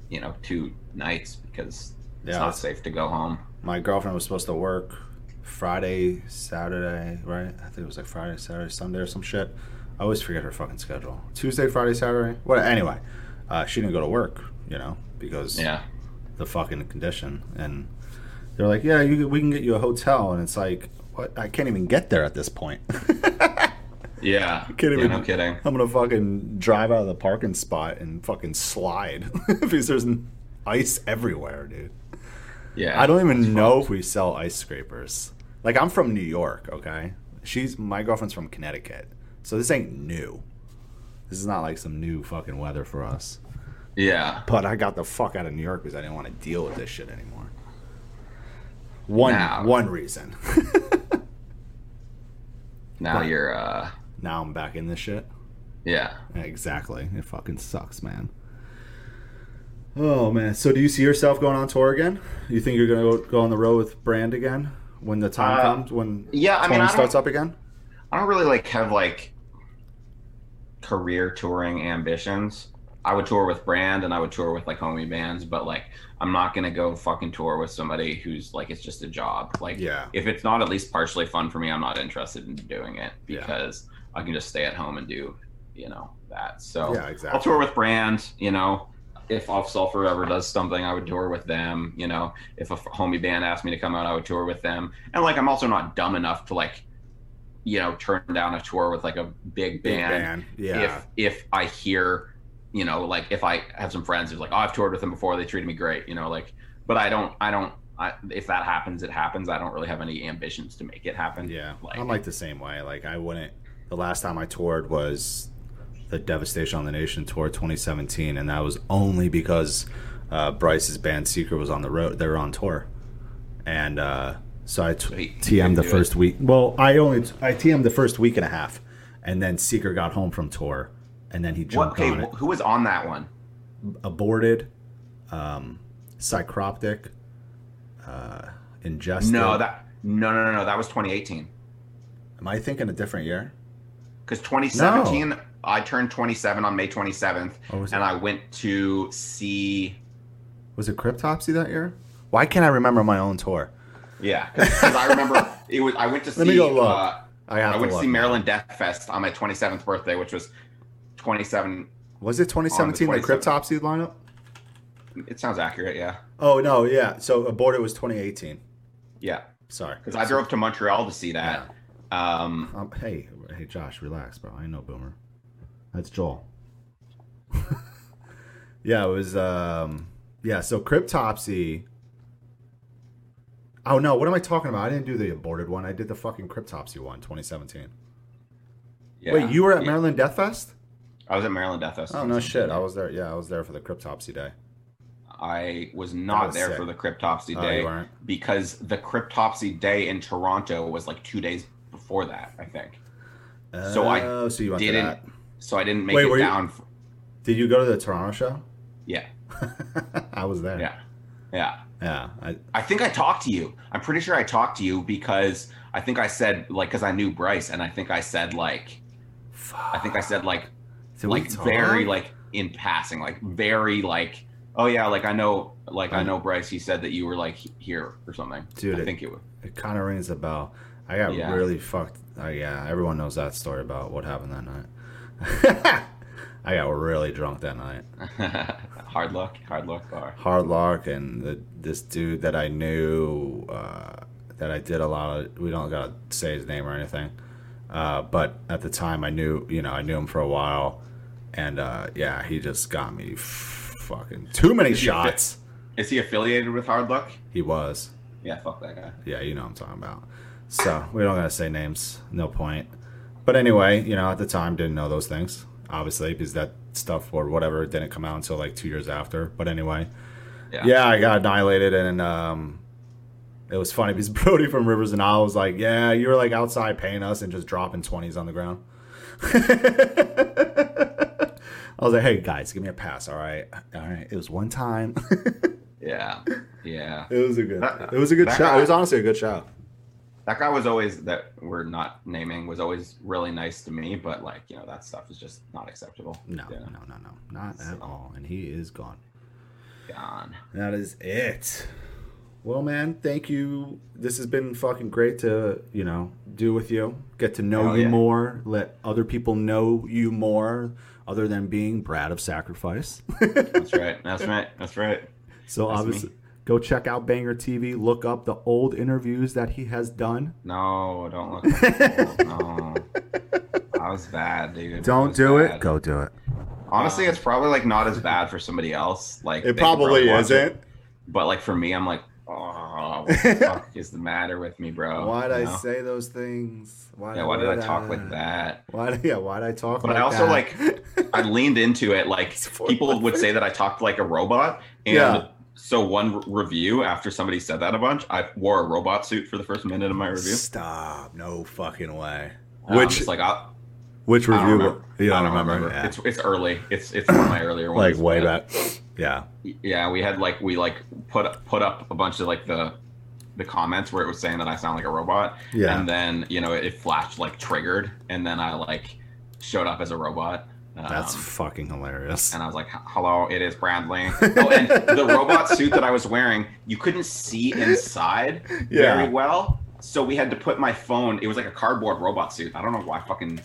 you know, two nights because it's yeah, not it's... safe to go home. My girlfriend was supposed to work Friday, Saturday, right? I think it was like Friday, Saturday, Sunday, or some shit. I always forget her fucking schedule. Tuesday, Friday, Saturday. Well, anyway, uh, she didn't go to work, you know, because yeah. the fucking condition. And they're like, yeah, you, we can get you a hotel. And it's like, what? I can't even get there at this point. yeah. I can't even, yeah. No kidding. I'm going to fucking drive out of the parking spot and fucking slide because there's ice everywhere, dude. Yeah. I don't even know fun. if we sell ice scrapers. Like, I'm from New York, okay? She's my girlfriend's from Connecticut, so this ain't new. This is not like some new fucking weather for us. Yeah. But I got the fuck out of New York because I didn't want to deal with this shit anymore. One now, one reason. now but you're. uh Now I'm back in this shit. Yeah. Exactly. It fucking sucks, man. Oh man. So do you see yourself going on tour again? You think you're gonna go on the road with Brand again when the time uh, comes? When yeah, I mean, I starts up again. I don't really like have like career touring ambitions. I would tour with Brand and I would tour with like homie bands, but like I'm not gonna go fucking tour with somebody who's like it's just a job. Like yeah. if it's not at least partially fun for me, I'm not interested in doing it because yeah. I can just stay at home and do you know that. So yeah, exactly. I'll tour with Brand. You know. If Ov Sulfur ever does something, I would tour with them. You know, if a homie band asked me to come out, I would tour with them. And like, I'm also not dumb enough to like, you know, turn down a tour with like a big band. Big band. Yeah. If if I hear, you know, like if I have some friends who's like, oh, I've toured with them before, they treated me great, you know, like. But I don't, I don't. I, if that happens, it happens. I don't really have any ambitions to make it happen. Yeah, like, I'm like the same way. Like I wouldn't. The last time I toured was the Devastation on the Nation tour twenty seventeen, and that was only because uh, Bryce's band Seeker was on the road. They were on tour, and uh, so I t- T M'd the first it. week. Well, I only t- I T M'd the first week and a half, and then Seeker got home from tour, and then he jumped what, okay, on it. Who was on that one? Aborted, um, Psychroptic, uh, Ingested. No, that no no no no that was twenty eighteen. Am I thinking a different year? Because twenty seventeen. No. I turned twenty-seven on May twenty-seventh, oh, and I went to see... Was it Cryptopsy that year? Why can't I remember my own tour? Yeah, because I remember... it was. I went to see... Let me go look. Uh, I, have I went to, to see Maryland Death Fest on my twenty-seventh birthday, which was twenty-seven... Was it twenty seventeen, the, the Cryptopsy lineup? It sounds accurate, yeah. Oh, no, yeah. So Aborted was twenty eighteen. Yeah. Sorry. Because I drove to Montreal to see that. Yeah. Um, um, hey, hey, Josh, relax, bro. I ain't no boomer. That's Joel. yeah, it was, um, yeah, so Cryptopsy. Oh, no, what am I talking about? I didn't do the Aborted one. I did the fucking Cryptopsy one, twenty seventeen. Yeah. Wait, you were at yeah. Maryland Death Fest? I was at Maryland Death Fest. Oh, no shit. I was there. Yeah, I was there for the Cryptopsy day. I was not I was there sick. for the Cryptopsy oh, day. You weren't? Because the Cryptopsy day in Toronto was like two days before that, I think. Uh, so I so you went didn't. To that. So I didn't make Wait, it down. You, did you go to the Toronto show? Yeah. I was there. Yeah. Yeah. Yeah. I, I think I talked to you. I'm pretty sure I talked to you because I think I said, like, because I knew Bryce, and I think I said, like, fuck. I think I said, like, did like very, like, in passing, like, very, like, oh, yeah, like, I know, like, um, I know Bryce. He said that you were, like, here or something. Dude, I it, think it was. It kind of rings a bell. I got yeah. really fucked. Uh, yeah, everyone knows that story about what happened that night. I got really drunk that night. hard luck, hard luck bar. Hard luck, and the, this dude that I knew uh, that I did a lot of. We don't gotta say his name or anything, uh, but at the time I knew, you know, I knew him for a while, and uh, yeah, he just got me f- fucking too many is shots. He, is he affiliated with Hard Luck? He was. Yeah, fuck that guy. Yeah, you know what I'm talking about. So we don't gotta say names. No point. But anyway, you know, at the time, didn't know those things, obviously, because that stuff or whatever didn't come out until like two years after. But anyway, yeah, yeah I got annihilated. And um, it was funny because Brody from Rivers and Isle was like, yeah, you were like outside paying us and just dropping twenties on the ground. I was like, hey, guys, give me a pass. All right. All right. It was one time. yeah. Yeah. It was a good that, it was a good shot. It was honestly a good shot. That guy was always, that we're not naming, was always really nice to me, but like, you know, that stuff is just not acceptable. No, yeah. no, no, no, not so. At all. And he is gone. Gone. That is it. Well, man, thank you. This has been fucking great to, you know, do with you, get to know Hell you yeah. more, let other people know you more other than being Brad of Sacrifice. That's right. That's right. That's right. So That's obviously. Me. Go check out Banger T V. Look up the old interviews that he has done. No, don't look up the old. No. I was bad, dude. Don't do bad. it. Go do it. Honestly, um, it's probably like not as bad for somebody else. Like It probably, probably isn't. It. But like for me, I'm like, oh, know what the fuck is the matter with me, bro. Why'd you know? I say those things? Why'd yeah, why did I talk that? like that? Why? Yeah, why'd I talk? But like I also that? like I leaned into it. Like people would say that I talked like a robot, and yeah. so one re- review after somebody said that a bunch, I wore a robot suit for the first minute of my review. Stop! No fucking way. Um, Which like I. Which review? I don't you don't, I don't remember? remember. Yeah. It's it's early. It's it's one of my earlier ones. Like way back. Yeah. Yeah, we had like we like put put up a bunch of like the the comments where it was saying that I sound like a robot. Yeah. And then you know it flashed like triggered, and then I like showed up as a robot. Um, That's fucking hilarious. And I was like, "Hello, it is Bradley." Oh, and the robot suit that I was wearing, you couldn't see inside yeah. very well, so we had to put my phone. It was like a cardboard robot suit. I don't know why fucking.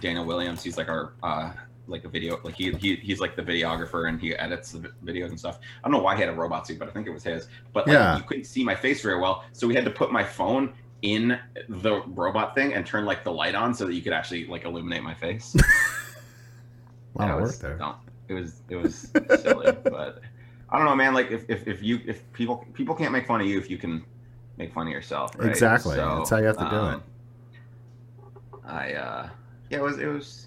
Daniel Williams, he's like our uh like a video like he, he he's like the videographer and he edits the videos and stuff. I don't know why he had a robot suit, but I think it was his. But like yeah. you couldn't see my face very well, so we had to put my phone in the robot thing and turn like the light on so that you could actually like illuminate my face. Wow, yeah, it was, there. No, it was it was silly, but I don't know, man. Like if, if if you if people people can't make fun of you if you can make fun of yourself, right? Exactly. So, that's how you have to um, do it. I. uh Yeah, it was. It was.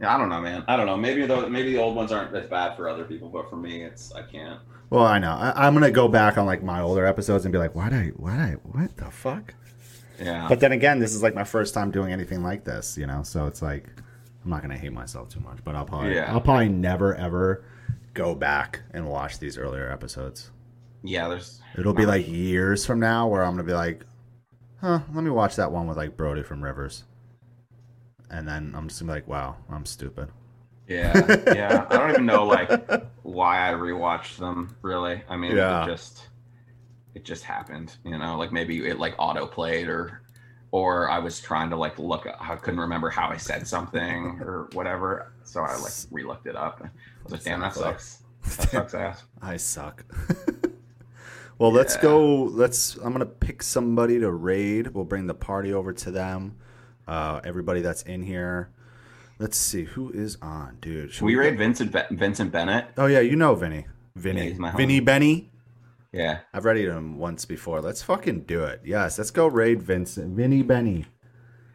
Yeah, I don't know, man. I don't know. Maybe the maybe the old ones aren't as bad for other people, but for me, it's I can't. Well, I know. I, I'm gonna go back on like my older episodes and be like, why did I? Why did I? What the fuck? Yeah. But then again, this is like my first time doing anything like this, you know. So it's like I'm not gonna hate myself too much, but I'll probably yeah. I'll probably never ever go back and watch these earlier episodes. Yeah, there's. It'll be like years from now where I'm gonna be like, huh? Let me watch that one with like Brody from Rivers. And then I'm just gonna be like, wow, I'm stupid. Yeah, yeah. I don't even know like why I rewatched them. Really, I mean, yeah. it just it just happened. You know, like maybe it like auto played, or or I was trying to like look. I couldn't remember how I said something or whatever, so I like re-looked it up. I was like, damn, that sucks. That sucks ass. I suck. Well, yeah. let's go. Let's. I'm gonna pick somebody to raid. We'll bring the party over to them. Uh, everybody that's in here. Let's see who is on, dude. Should we, we raid Vincent Be- Vincent Bennett? Oh yeah, you know Vinny. Vinny. Yeah, he's my homie. Vinny Benny. Yeah. I've raided him once before. Let's fucking do it. Yes, let's go raid Vincent Vinny Benny.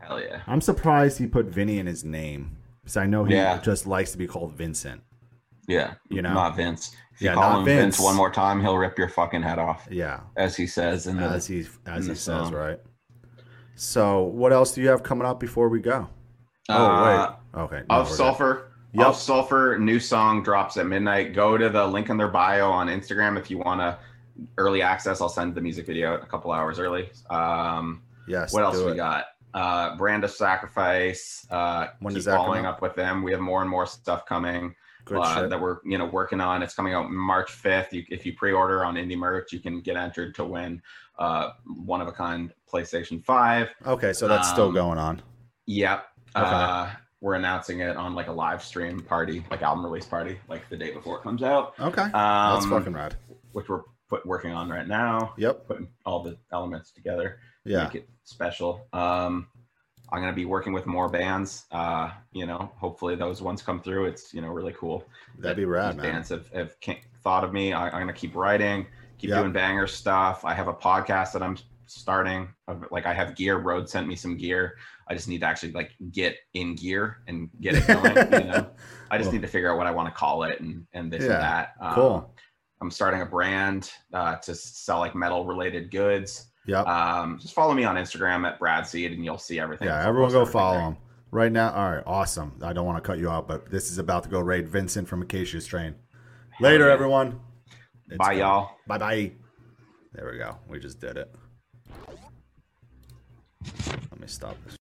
Hell yeah. I'm surprised he put Vinny in his name because I know he yeah. just likes to be called Vincent. Yeah. You know, not Vince. If you yeah, call not him Vince. Vince one more time, he'll rip your fucking head off. Yeah. As he says in the as he as he song. Says, right? So, what else do you have coming up before we go? Uh, oh, wait. Okay. No, Ov Sulfur. Yep. Ov Sulfur, new song drops at midnight. Go to the link in their bio on Instagram if you want to early access. I'll send the music video a couple hours early. Um, yes. What else do we got? Uh, Brand of Sacrifice. Uh, when is that following up with them? We have more and more stuff coming uh, that we're you know working on. It's coming out March fifth. You, if you pre-order on Indie Merch, you can get entered to win uh, one of a kind PlayStation five. Okay, so that's um, still going on. Yep. Okay. Uh, we're announcing it on like a live stream party, like album release party, like the day before it comes out. Okay. Um, that's fucking rad. Which we're put, working on right now. Yep. Putting all the elements together. Yeah. Make it special. Um, I'm going to be working with more bands. Uh, you know, hopefully those ones come through. It's, you know, really cool. That'd that be rad, man. Bands have, have thought of me. I, I'm going to keep writing, keep yep. doing banger stuff. I have a podcast that I'm starting like I have gear. Road sent me some gear. I just need to actually like get in gear and get it going. You know, I just cool. need to figure out what I want to call it and and this yeah. and that. Um, cool. I'm starting a brand uh, to sell like metal related goods. Yeah. Um, just follow me on Instagram at Bradseed and you'll see everything. Yeah, everyone go follow there. him right now. All right, awesome. I don't want to cut you out, but this is about to go raid Vincent from Acacia Strain. Later, yeah. everyone. It's bye, cool. y'all. Bye, bye. There we go. We just did it. Let me stop this.